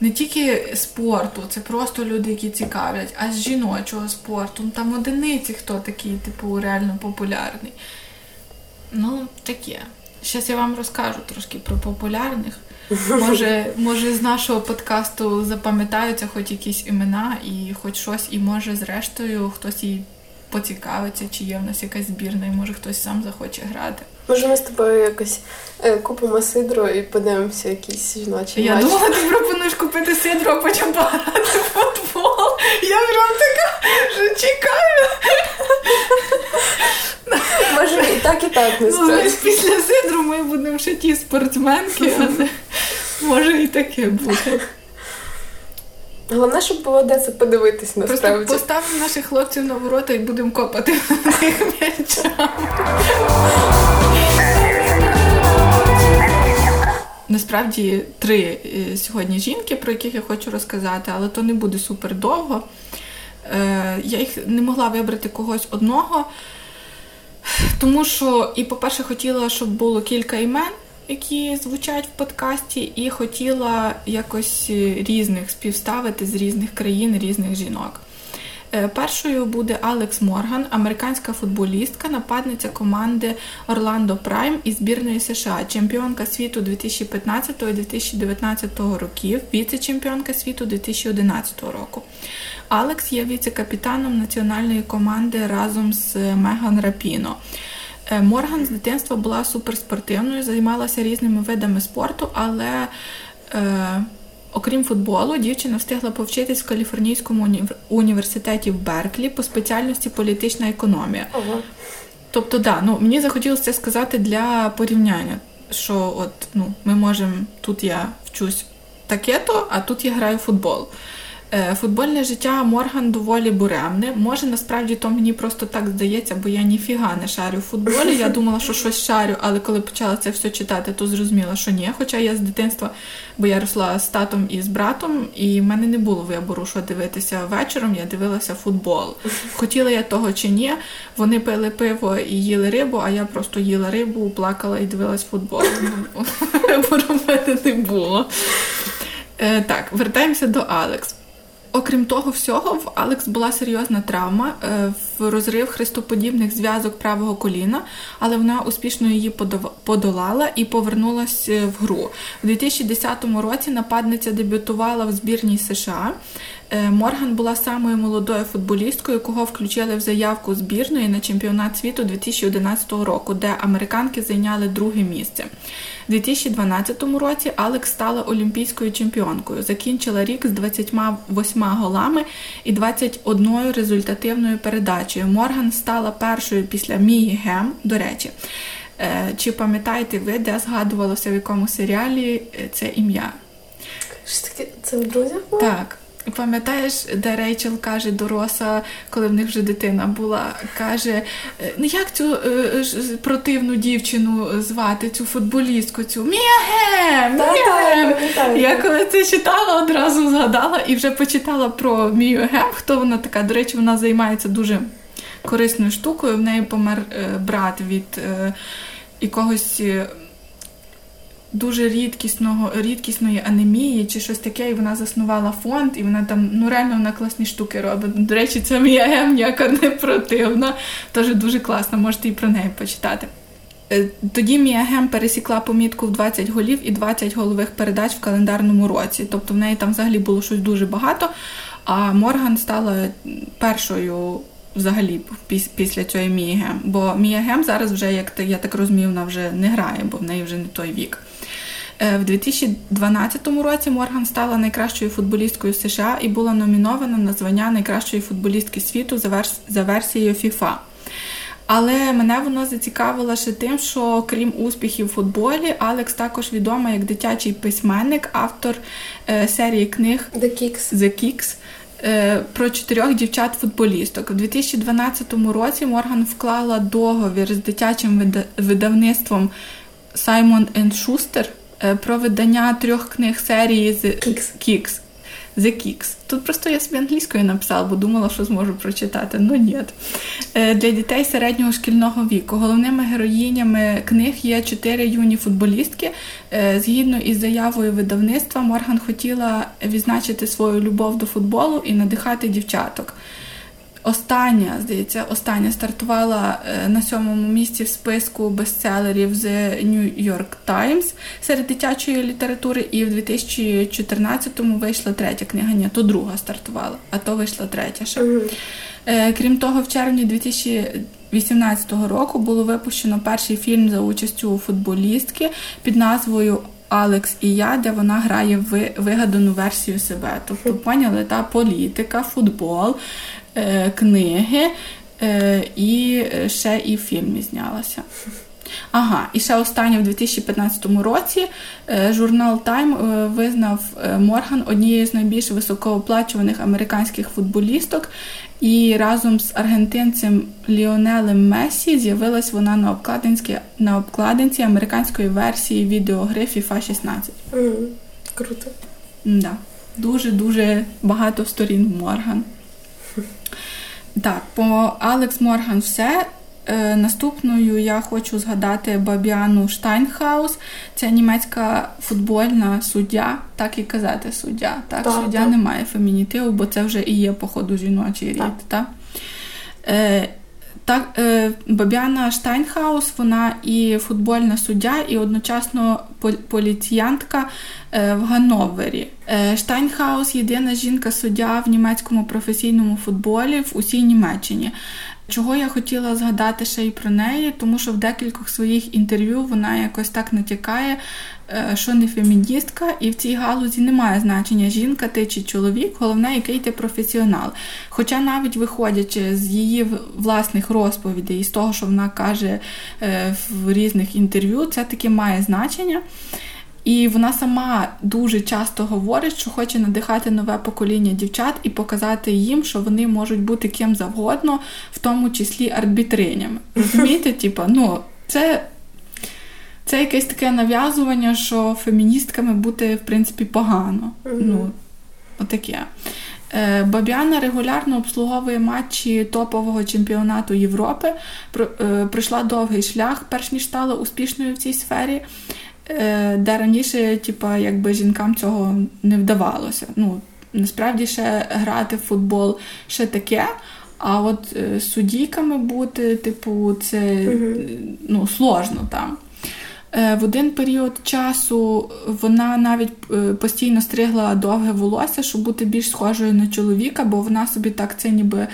не тільки спорту, це просто люди, які цікавлять, а з жіночого спорту. Там одиниці, хто такий, типу, реально популярний. Ну, таке. Зараз я вам розкажу трошки про популярних. Може, може з нашого подкасту запам'ятаються хоч якісь імена і хоч щось, і може зрештою хтось і поцікавиться, чи є в нас якась збірна, і може хтось сам захоче грати. Може ми з тобою якось е, купимо сидру і подивимося якісь жіночі матчі. Я думала, ти пропонуєш купити сидру, а потім пограти в футбол. Я прям така, що чекаю. Може і так, і так не справді. Ну, після сидру ми будемо ще ті спортсменки, але може і таке буде. Головне, щоб було де це подивитись насправді. Просто поставимо наших хлопців на ворота і будемо копати на них м'ячами. Насправді три сьогодні жінки, про яких я хочу розказати, але то не буде супер довго. Я їх не могла вибрати когось одного, тому що, і по-перше, хотіла, щоб було кілька імен, які звучать в подкасті, і хотіла якось різних співставити з різних країн, різних жінок. Першою буде Алекс Морган, американська футболістка, нападниця команди Орландо Прайм і збірної США, чемпіонка світу дві тисячі п'ятнадцятого - дві тисячі дев'ятнадцятого років, віце-чемпіонка світу дві тисячі одинадцятого року. Алекс є віце-капітаном національної команди разом з Меган Рапіно. Морган з дитинства була суперспортивною, займалася різними видами спорту, але е, окрім футболу, дівчина встигла повчитись в Каліфорнійському універ... університеті в Берклі по спеціальності політична економія. Ага. Тобто, да, ну, мені захотілося це сказати для порівняння, що от, ну, ми можемо, тут я вчусь таке-то, а тут я граю в футбол. Футбольне життя Морган доволі буремне. Може, насправді, то мені просто так здається, бо я ніфіга не шарю в футболі. Я думала, що щось шарю, але коли почала це все читати, то зрозуміла, що ні. Хоча я з дитинства, бо я росла з татом і з братом, і в мене не було вибору, що дивитися вечором, я дивилася футбол. Хотіла я того чи ні, вони пили пиво і їли рибу, а я просто їла рибу, плакала і дивилась футбол. Вибору в мене не було. Так, вертаємося до Алекс. Окрім того всього, в Алекс була серйозна травма, в розрив хрестоподібних зв'язок правого коліна, але вона успішно її подолала і повернулася в гру. У дві тисячі десятому році нападниця дебютувала в збірній США. Морган була самою молодою футболісткою, кого включили в заявку збірної на чемпіонат світу дві тисячі одинадцятого року, де американки зайняли друге місце. У дві тисячі дванадцятому році Алекс стала олімпійською чемпіонкою, закінчила рік з двадцятьма восьмю голами і двадцятьма однією результативною передачею. Морган стала першою після Мії Гемм, до речі. Чи пам'ятаєте ви, де згадувалося, в якому серіалі це ім'я? Що таке? Це в друзях було? Так. Пам'ятаєш, де Рейчел каже до Роса, коли в них вже дитина була, каже, ну як цю е, ж, противну дівчину звати, цю футболістку, цю Мія Гемм, Мія Гемм. Я коли це читала, одразу згадала і вже почитала про Мію Гемм, хто вона така. До речі, вона займається дуже корисною штукою, в неї помер е, брат від е, якогось... Е, дуже рідкісного, рідкісної анемії чи щось таке, і вона заснувала фонд, і вона там, ну реально, вона класні штуки робить. До речі, це Мія Гемм ніяка не противна, тож дуже класно, можете і про неї почитати. Тоді Мія Гемм пересікла помітку в двадцять голів і двадцять головних передач в календарному році, тобто в неї там взагалі було щось дуже багато, а Морган стала першою взагалі після цієї Мії Гемм. Бо Мія Гемм зараз вже, як я так розумію, вона вже не грає, бо в неї вже не той вік. В дві тисячі дванадцятому році Морган стала найкращою футболісткою США і була номінована на звання найкращої футболістки світу за, верс... за версією ФІФА. Але мене вона зацікавила ще тим, що крім успіхів в футболі, Алекс також відома як дитячий письменник, автор е, серії книг The Kicks. The Kicks. Про чотирьох дівчат-футболісток. У дві тисячі дванадцятому році Морган вклала договір з дитячим видавництвом Simon енд Schuster про видання трьох книг серії The Kicks. Kicks. The Kicks. Тут просто я собі англійською написала, бо думала, що зможу прочитати. Ну, ні. Для дітей середнього шкільного віку. Головними героїнями книг є чотири юні футболістки. Згідно із заявою видавництва, Морган хотіла відзначити свою любов до футболу і надихати дівчаток. Остання, здається, остання стартувала на сьомому місці в списку бестселерів з New York Times серед дитячої літератури, і в дві тисячі чотирнадцятому вийшла третя книга, ні, то друга стартувала, а то вийшла третя ще. Mm-hmm. Крім того, в червні дві тисячі вісімнадцятого року було випущено перший фільм за участю футболістки під назвою «Алекс і я», де вона грає вигадану версію себе. Тобто, поняли, та політика, футбол, книги, і ще і в фільмі знялася. Ага, і ще останнє в дві тисячі п'ятнадцятому році журнал Time визнав Морган однією з найбільш високооплачуваних американських футболісток, і разом з аргентинцем Ліонелем Мессі з'явилась вона на обкладинці, на обкладинці американської версії відеогри FIFA шістнадцять. Mm, круто. Да. Дуже-дуже багато сторін Морган. Так, по Алекс Морган все. Е, наступною я хочу згадати Бабіану Штайнхаус. Це німецька футбольна суддя, так і казати суддя. Так, так суддя так. Немає фемінітиву, бо це вже і є, походу, жіночий рід. Так. Так? Е, так, е, Бабіана Штайнхаус, вона і футбольна суддя, і одночасно поліціянтка е, в Ганновері. Е, Штайнхаус – єдина жінка-суддя в німецькому професійному футболі в усій Німеччині. Чого я хотіла згадати ще й про неї, тому що в декількох своїх інтерв'ю вона якось так натякає, що не феміністка, і в цій галузі немає значення, жінка ти чи чоловік, головне, який ти професіонал. Хоча навіть виходячи з її власних розповідей і з того, що вона каже в різних інтерв'ю, це таки має значення. І вона сама дуже часто говорить, що хоче надихати нове покоління дівчат і показати їм, що вони можуть бути ким завгодно, в тому числі арбітринями. Розумієте? Типа, ну, це... Це якесь таке нав'язування, що феміністками бути, в принципі, погано. Mm-hmm. Ну, отаке. Бабіана регулярно обслуговує матчі топового чемпіонату Європи. Пройшла довгий шлях, перш ніж стала успішною в цій сфері, де раніше, типа, якби жінкам цього не вдавалося. Ну, насправді, ще грати в футбол ще таке. А от суддійками бути, типу, це, mm-hmm. ну, сложно там. В один період часу вона навіть постійно стригла довге волосся, щоб бути більш схожою на чоловіка, бо вона собі так це ніби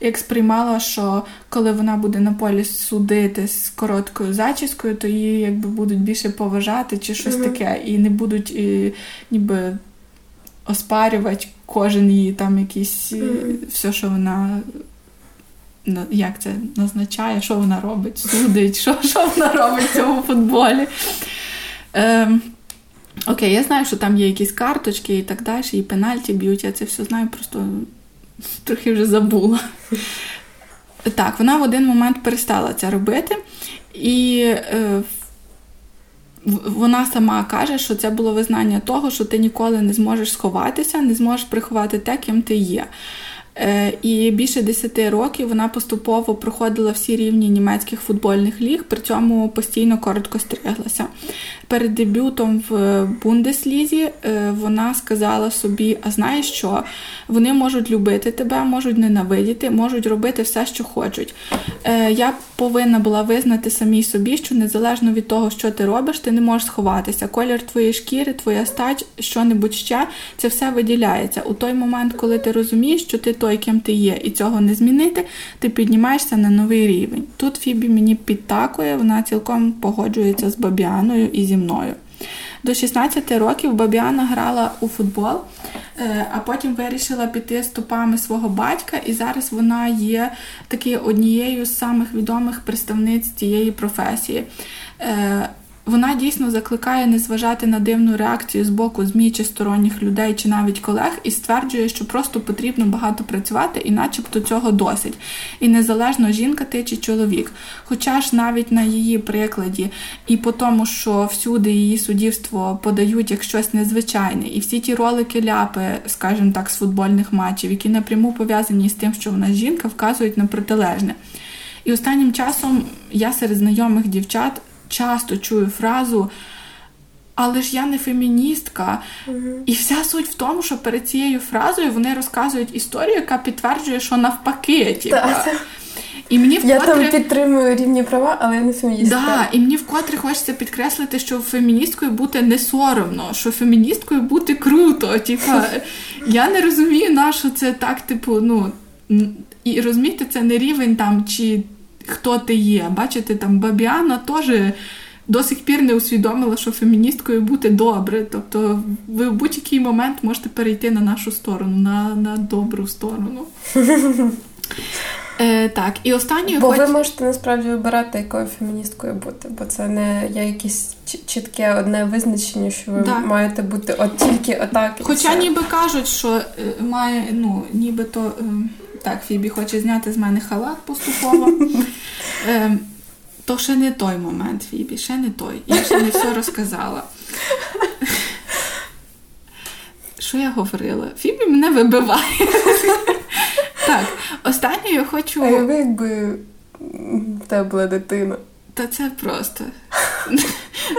як сприймала, що коли вона буде на полі судити з короткою зачіскою, то її якби будуть більше поважати чи щось mm-hmm. таке, і не будуть і, ніби оспарювати кожен її там якісь mm-hmm. все, що вона... як це назначає, що вона робить, судить, що, що вона робить в цьому футболі. Ем, окей, я знаю, що там є якісь карточки і так далі, і пенальті б'ють, я це все знаю, просто трохи вже забула. Так, вона в один момент перестала це робити, і е, вона сама каже, що це було визнання того, що ти ніколи не зможеш сховатися, не зможеш приховати те, ким ти є. І більше десяти років вона поступово проходила всі рівні німецьких футбольних ліг, при цьому постійно коротко стриглася. Перед дебютом в Бундеслізі вона сказала собі, а знаєш що, вони можуть любити тебе, можуть ненавидіти, можуть робити все, що хочуть. Я повинна була визнати самій собі, що незалежно від того, що ти робиш, ти не можеш сховатися. Колір твоєї шкіри, твоя стать, що-небудь ще, це все виділяється. У той момент, коли ти розумієш, що ти той, ким ти є, і цього не змінити, ти піднімаєшся на новий рівень. Тут Фібі мені підтакує, вона цілком погоджується з Бабіаною і зі мною. До шістнадцяти років Бабіана грала у футбол, а потім вирішила піти стопами свого батька, і зараз вона є таки однією з самих відомих представниць цієї професії. Вона дійсно закликає не зважати на дивну реакцію з боку ЗМІ чи сторонніх людей, чи навіть колег, і стверджує, що просто потрібно багато працювати, і начебто цього досить. І незалежно, жінка ти чи чоловік. Хоча ж навіть на її прикладі, і по тому, що всюди її суддівство подають як щось незвичайне, і всі ті ролики-ляпи, скажімо так, з футбольних матчів, які напряму пов'язані з тим, що вона жінка, вказують на протилежне. І останнім часом я серед знайомих дівчат часто чую фразу «але ж я не феміністка». Mm-hmm. І вся суть в тому, що перед цією фразою вони розказують історію, яка підтверджує, що навпаки. І мені вкотре... Я там підтримую рівні права, але я не феміністка. Да, і мені вкотре хочеться підкреслити, що феміністкою бути не соромно, що феміністкою бути круто. Тіпа, я не розумію, на що це так, типу, ну... І розумієте, це не рівень там, чи... хто ти є. Бачите, там Бабіана теж до сих пір не усвідомила, що феміністкою бути добре. Тобто ви в будь-який момент можете перейти на нашу сторону, на, на добру сторону. Е, так, і останньою... Бо хоч... ви можете насправді вибирати, якою феміністкою бути, бо це не є якесь чітке одне визначення, що ви да. маєте бути от тільки отак. Хоча ніби кажуть, що е, має, ну, нібито... Е... Так, Фібі хоче зняти з мене халат поступово. Е, то ще не той момент, Фібі, ще не той. Я ще не все розказала. Що я говорила? Фібі мене вибиває. Так, останнє я хочу... А якби та була дитина. Та це просто...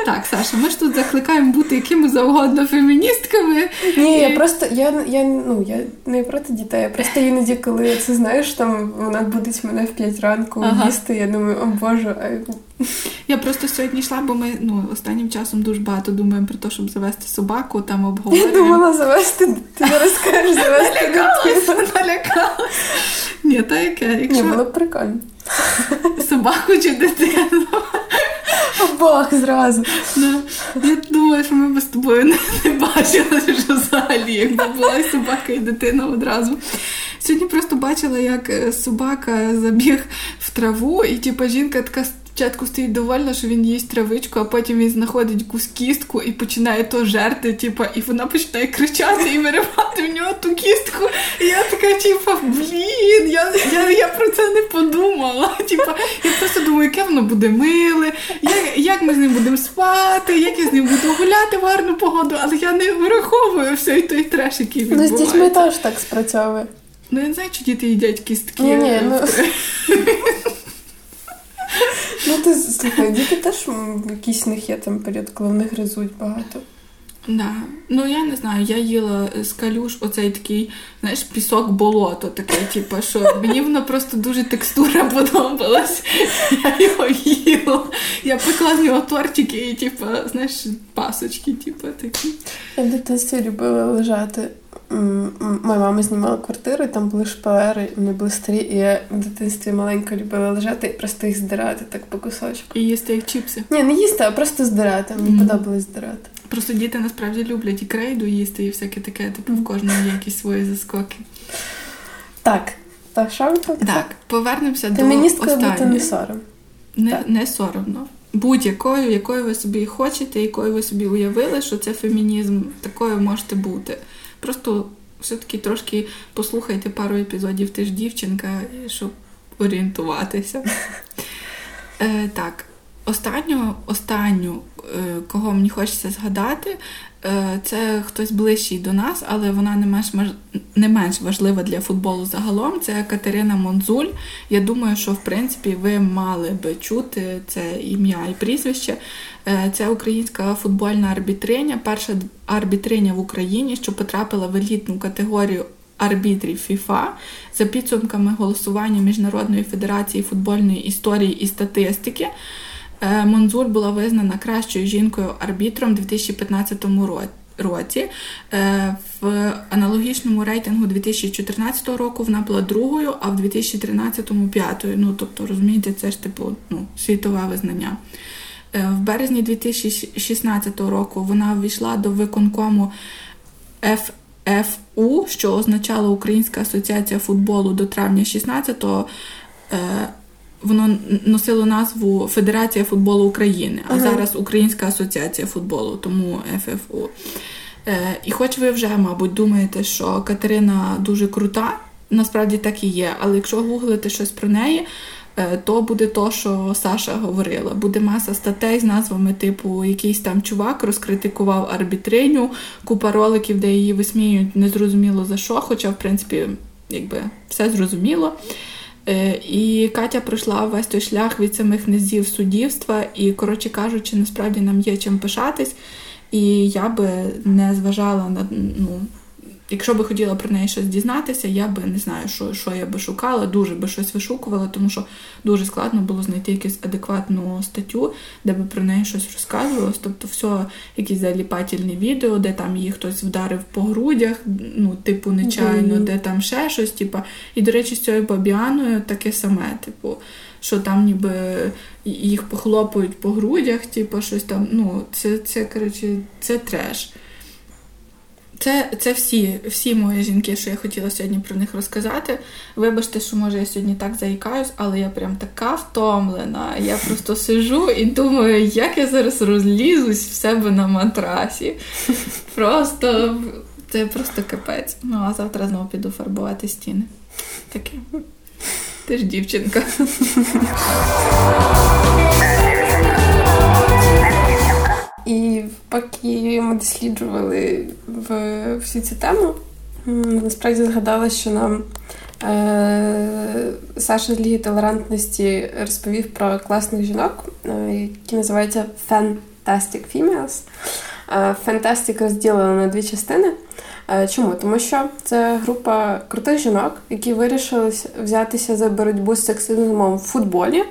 Так, Саша, ми ж тут закликаємо бути якими завгодно феміністками. Ні, і... я просто, я, я, ну, я не проти дітей, я просто іноді, коли це, знаєш, там, вона буде мене в п'ять ранку ага. їсти, я думаю, о боже. А... Я просто сьогодні йшла, бо ми, ну, останнім часом дуже багато думаємо про те, щоб завести собаку, там обговорюємо. Я думала завести, ти зараз кажеш, завести дитину. Налякалась. Ні, та яке, якщо... Ні, було б прикольно. Собаку чи дитину. Обох зразу. Да. Я думаю, що ми б з тобою не, не бачилися вже взагалі, якби була і собака, і дитина одразу. Сьогодні просто бачила, як собака забіг в траву, і типа жінка така спочатку стоїть довольна, що він їсть травичку, а потім він знаходить якусь кістку і починає то жерти, типу, і вона починає кричати і виривати в нього ту кістку. І я така, типу, блін, я, я, я про це не подумала. Типу, я просто думаю, яке воно буде миле, як, як ми з ним будемо спати, як я з ним буду гуляти в гарну погоду, але я не враховую все і той треш, який відбувається. Ну, з дітьми теж так спрацьовує. Ну, я не знаю, чи діти їдять кістки. Ні, ні, ну... Ну, ти, слухай, діти теж якісь в них є там період, коли в них гризуть багато. Да. Ну, я не знаю, я їла з калюш оцей такий, знаєш, пісок-болото таке, типу, що мені воно просто дуже текстура подобалась. Я його їла. Я пекла з нього тортики і, типу, знаєш, пасочки, типу, такі. Я в дитинстві любила лежати. Моя мама знімала квартиру, і там були шпалери, вони були старі, і я в дитинстві маленько любила лежати і просто їх здирати так по кусочку. І їсти їх чіпси? Ні, не їсти, а просто здирати. Мені mm. подобалось здирати. Просто діти насправді люблять і крейду їсти, і всяке таке, типу в кожному є якісь свої заскоки. Так. Та що ми так? Так, повернемося до останньої. Ти не сором. Не, не соромно. Будь-якою, якою ви собі хочете, якою ви собі уявили, що це фемінізм, такою можете бути. Просто все-таки трошки послухайте пару епізодів «Ти ж дівчинка», щоб орієнтуватися. Е, так, останню, останню, кого мені хочеться згадати, це хтось ближчий до нас, але вона не менш, не менш важлива для футболу загалом. Це Катерина Монзуль. Я думаю, що, в принципі, ви мали би чути це ім'я і прізвище. Це українська футбольна арбітриня, перша арбітриня в Україні, що потрапила в елітну категорію арбітрів ФІФА за підсумками голосування Міжнародної федерації футбольної історії і статистики. Монзуль була визнана кращою жінкою-арбітром у дві тисячі п'ятнадцятому році. В аналогічному рейтингу дві тисячі чотирнадцятого року вона була другою, а в дві тисячі тринадцятому п'ятою. Ну, тобто, розумієте, це ж типу, ну, світове визнання. В березні дві тисячі шістнадцятого року вона ввійшла до виконкому еф еф у, що означало Українська асоціація футболу до травня шістнадцятого. Воно носило назву Федерація футболу України, а ага. зараз Українська асоціація футболу, тому еф еф у. Е, і хоч ви вже, мабуть, думаєте, що Катерина дуже крута, насправді так і є, але якщо гуглити щось про неї, е, то буде то, що Саша говорила. Буде маса статей з назвами типу «Якийсь там чувак розкритикував арбітриню», купа роликів, де її висміюють незрозуміло за що, хоча, в принципі, якби все зрозуміло. І Катя пройшла весь той шлях від самих низів суддівства, і, коротше кажучи, насправді нам є чим пишатись, і я би не зважала на, ну, якщо би хотіла про неї щось дізнатися, я би не знаю, що, що я би шукала, дуже би щось вишукувала, тому що дуже складно було знайти якусь адекватну статтю, де би про неї щось розказувалось, тобто все якісь заліпательні відео, де там її хтось вдарив по грудях, ну, типу, нечайно, mm-hmm. де там ще щось, типу, і, до речі, з цією Бабіаною таке саме, типу, що там ніби їх похлопують по грудях, типу, щось там, ну, це, це коротше, це треш. Це, це всі, всі мої жінки, що я хотіла сьогодні про них розказати. Вибачте, що, може, я сьогодні так заїкаюсь, але я прям така втомлена. Я просто сижу і думаю, як я зараз розлізусь в себе на матрасі. Просто, це просто капець. Ну, а завтра знову піду фарбувати стіни. Таке. Ти ж дівчинка. І поки ми досліджували в всю цю тему, насправді згадала, що нам е- Саша з Ліги Толерантності розповів про класних жінок, е- які називаються Fantastic Females. Е- Fantastic розділено на дві частини. Е- чому? Тому що це група крутих жінок, які вирішили взятися за боротьбу з сексизмом в футболі,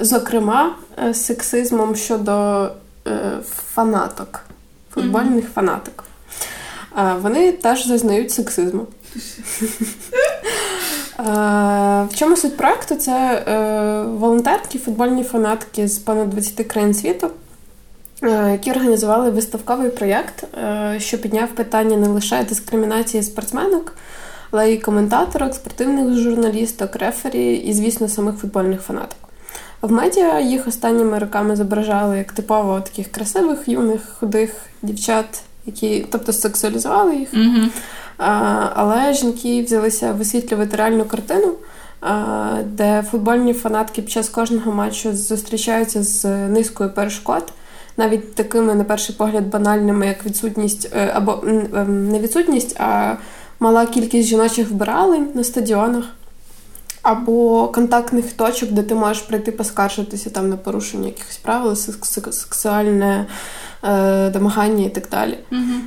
зокрема з сексизмом щодо фанаток, футбольних mm-hmm. фанаток. А, вони теж зазнають сексизму. а, в чому суть проєкту? Це е, волонтерки, футбольні фанатки з понад двадцяти країн світу, е, які організували виставковий проєкт, е, що підняв питання не лише дискримінації спортсменок, але й коментаторок, спортивних журналісток, рефері і, звісно, самих футбольних фанаток. В медіа їх останніми роками зображали як типово таких красивих, юних, худих дівчат, які, тобто, сексуалізували їх. Mm-hmm. А, але жінки взялися висвітлювати реальну картину, а, де футбольні фанатки під час кожного матчу зустрічаються з низкою перешкод, навіть такими, на перший погляд, банальними, як відсутність, або не відсутність, а мала кількість жіночих вбиралень на стадіонах, або контактних точок, де ти можеш прийти поскаржитися там на порушення якихось правил, сексуальне е, домагання і так далі. Mm-hmm.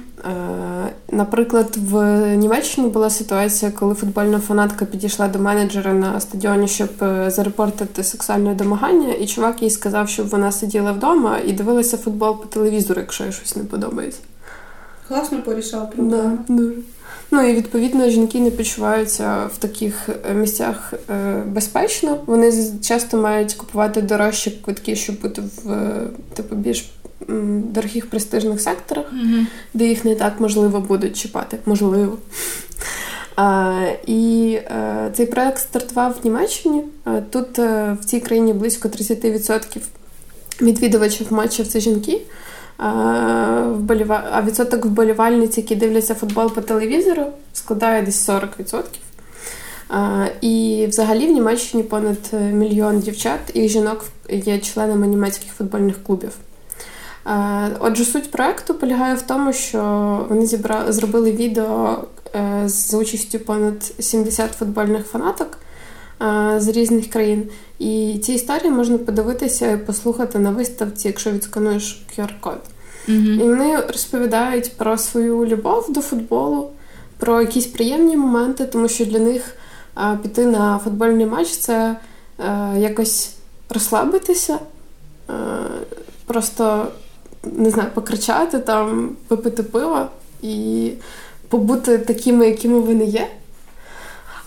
Е, наприклад, в Німеччині була ситуація, коли футбольна фанатка підійшла до менеджера на стадіоні, щоб зарепортити сексуальне домагання, і чувак їй сказав, щоб вона сиділа вдома і дивилася футбол по телевізору, якщо їй щось не подобається. Класно порішав проблему. Да, дуже. Ну і, відповідно, жінки не почуваються в таких місцях безпечно. Вони часто мають купувати дорожчі квитки, щоб бути в типу, більш дорогих престижних секторах, mm-hmm. де їх не так, можливо, будуть чіпати. Можливо. А, і а, цей проект стартував в Німеччині. А, тут а, в цій країні близько тридцять відсотків відвідувачів матчів – це жінки. А відсоток вболівальниць, які дивляться футбол по телевізору, складає десь сорок відсотків. І взагалі в Німеччині понад мільйон дівчат і жінок є членами німецьких футбольних клубів. Отже, суть проекту полягає в тому, що вони зібрали, зробили відео з участю понад сімдесят футбольних фанаток з різних країн. І ці історії можна подивитися і послухати на виставці, якщо відскануєш кю ар-код. Mm-hmm. І вони розповідають про свою любов до футболу, про якісь приємні моменти, тому що для них а, піти на футбольний матч – це а, якось розслабитися, а, просто, не знаю, покричати, там, попити пива і побути такими, якими вони є.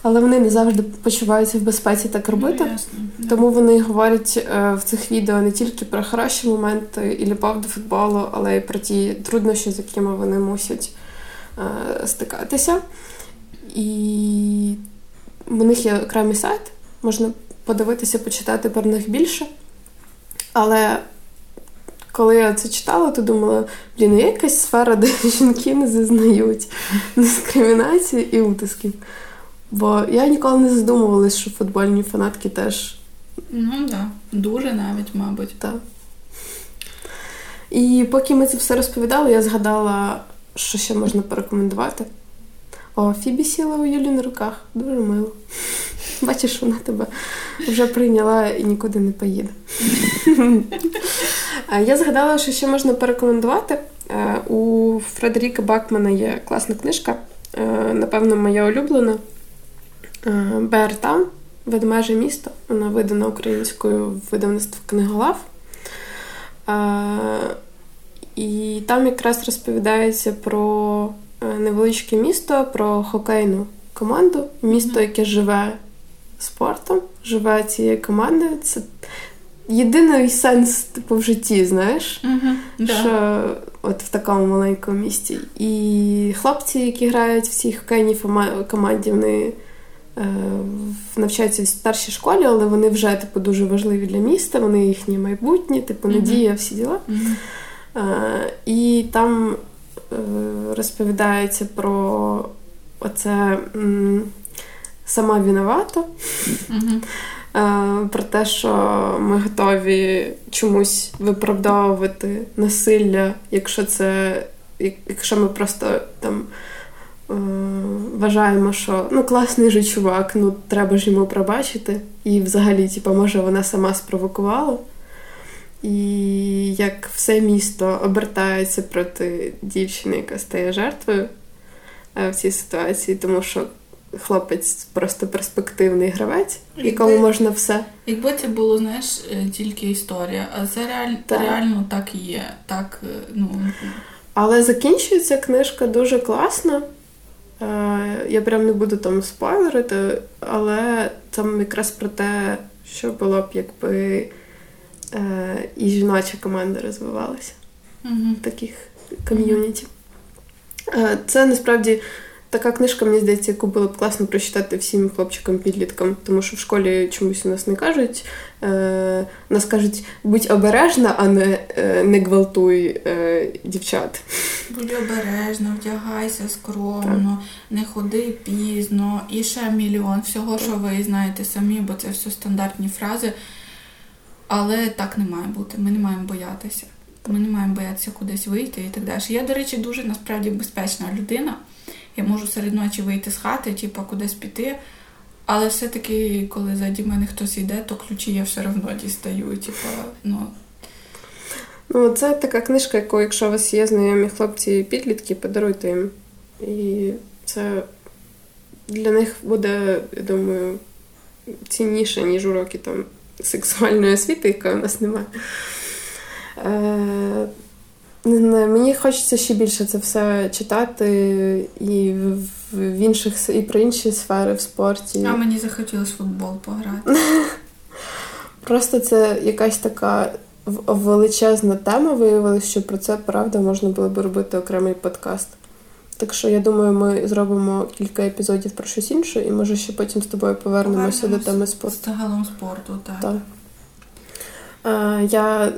Але вони не завжди почуваються в безпеці так робити. Ну, ясно, да. Тому вони говорять е, в цих відео не тільки про хороші моменти і любов до футболу, але й про ті труднощі, з якими вони мусять е, стикатися. І в них є окремий сайт, можна подивитися, почитати про них більше. Але коли я це читала, то думала, блін, є якась сфера, де жінки не зазнають дискримінації і утисків. Бо я ніколи не задумувалась, що футбольні фанатки теж... Ну, так. Да. Дуже навіть, мабуть. Так. І поки ми це все розповідали, я згадала, що ще можна порекомендувати. О, Фібі сіла у Юлі на руках. Дуже мило. Бачиш, вона тебе вже прийняла і нікуди не поїде. Я згадала, що ще можна порекомендувати. У Фредеріка Бакмана є класна книжка. Напевно, моя улюблена. «Беартаун. Ведмеже місто». Вона видана українською в видавництві «Книголав». І там якраз розповідається про невеличке місто, про хокейну команду. Місто, яке живе спортом, живе цією командою. Це єдиний сенс типу, в житті, знаєш? Mm-hmm, да. Що от в такому маленькому місті. І хлопці, які грають в цій хокейній команді, вони е, навчаються в старшій школі, але вони вже типу, дуже важливі для міста, вони їхнє майбутнє, типу, надія, mm-hmm. всі діла. Mm-hmm. Е, і там е, розповідається про оце м, «сама виновата», mm-hmm. про те, що ми готові чомусь виправдовувати насилля, якщо це, якщо ми просто там вважаємо, що ну класний же чувак, ну треба ж йому пробачити, і взагалі, типу, може вона сама спровокувала, і як все місто обертається проти дівчини, яка стає жертвою в цій ситуації, тому що хлопець просто перспективний гравець, якому можна все. Якби це було, знаєш, тільки історія, а це реаль... так. реально так і є. Так, ну... Але закінчується книжка дуже класно. Я прям не буду там спойлерити, але там якраз про те, що було б, якби і жіноча команда розвивалася. Угу. Таких ком'юніті. Це насправді Така книжка, мені здається, яку було б класно прочитати всім хлопчикам-підліткам, тому що в школі чомусь у нас не кажуть. Е, нас кажуть, будь обережна, а не, е, не гвалтуй е, дівчат. Будь обережна, вдягайся скромно, так. Не ходи пізно, і ще мільйон всього, що ви знаєте самі, бо це все стандартні фрази. Але так не має бути, ми не маємо боятися. Ми не маємо боятися кудись вийти і так далі. Я, до речі, дуже, насправді, безпечна людина. Я можу серед ночі вийти з хати, типу, кудись піти, але все-таки, коли заді мене хтось йде, то ключі я все одно дістаю, типу, ну... Ну, це така книжка, яку, якщо у вас є знайомі хлопці-підлітки, подаруйте їм. І це для них буде, я думаю, цінніше, ніж уроки там сексуальної освіти, яка у нас немає. Е- Мені хочеться ще більше це все читати і в інших, і про інші сфери в спорті. А мені захотілося в футбол пограти. Просто це якась така величезна тема виявилася, що про це, правда, можна було б робити окремий подкаст. Так що, я думаю, ми зробимо кілька епізодів про щось інше, і може ще потім з тобою повернемося Повернемо до теми спорту. З загалом спорту, так. так. Я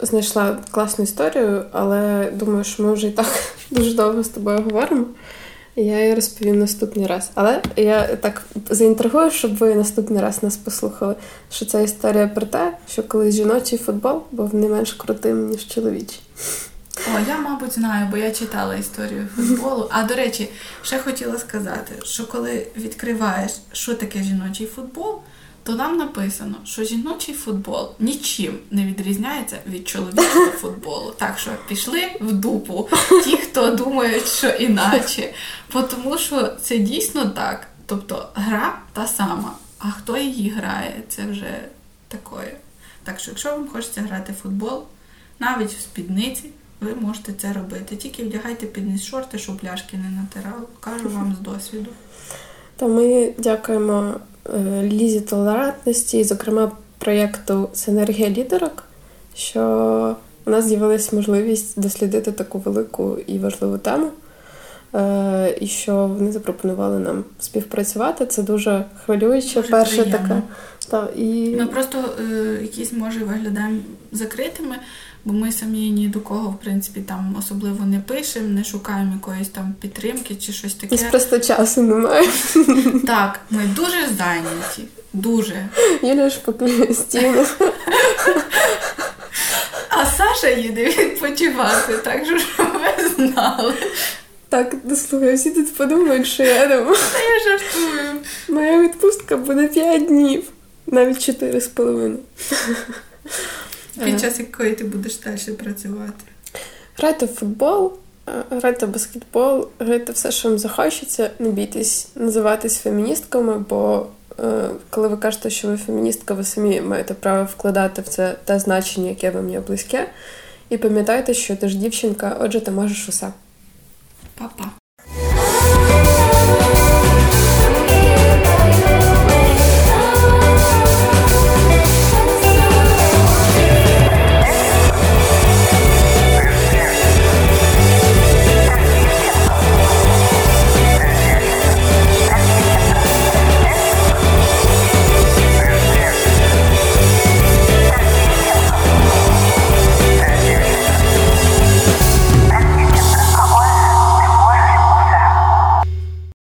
знайшла класну історію, але думаю, що ми вже і так дуже довго з тобою говоримо. Я її розповім наступний раз. Але я так заінтригую, щоб ви наступний раз нас послухали, що це історія про те, що колись жіночий футбол був не менш крутим, ніж чоловічий. О, я, мабуть, знаю, бо я читала історію футболу. А, до речі, ще хотіла сказати, що коли відкриваєш, що таке жіночий футбол, то нам написано, що жіночий футбол нічим не відрізняється від чоловічого футболу. Так що пішли в дупу ті, хто думають, що іначе. Тому що це дійсно так. Тобто гра та сама, а хто її грає, це вже такое. Так що якщо вам хочеться грати в футбол, навіть в спідниці, ви можете це робити. Тільки вдягайте підніс шорти, щоб пляшки не натирали. Кажу вам з досвіду. Та ми дякуємо Лізі толерантності, і, зокрема, проєкту «Синергія лідерок», що у нас з'явилася можливість дослідити таку велику і важливу тему, і що вони запропонували нам співпрацювати. Це дуже хвилююче, дуже перша приємно. Така. Та, і... Ми просто е, якісь, може, виглядаємо закритими, бо ми самі ні до кого, в принципі, там особливо не пишемо, не шукаємо якоїсь там підтримки чи щось таке. Ось просто часу немає. Так, ми дуже зайняті. Дуже. Юля ж покриє стіну. А Саша їде відпочивати, так що ви знали. Так, слухай, всі тут подумають, що я думаю. Та я жартую. Моя відпустка буде п'ять днів. Навіть чотири з половиною. Під час якої ти будеш далі працювати? Грайте в футбол, грайте в баскетбол, грайте все, що вам захочеться. Не бійтесь називатись феміністками, бо е, коли ви кажете, що ви феміністка, ви самі маєте право вкладати в це те значення, яке вам є близьке. І пам'ятайте, що ти ж дівчинка, отже ти можеш усе. Па-па.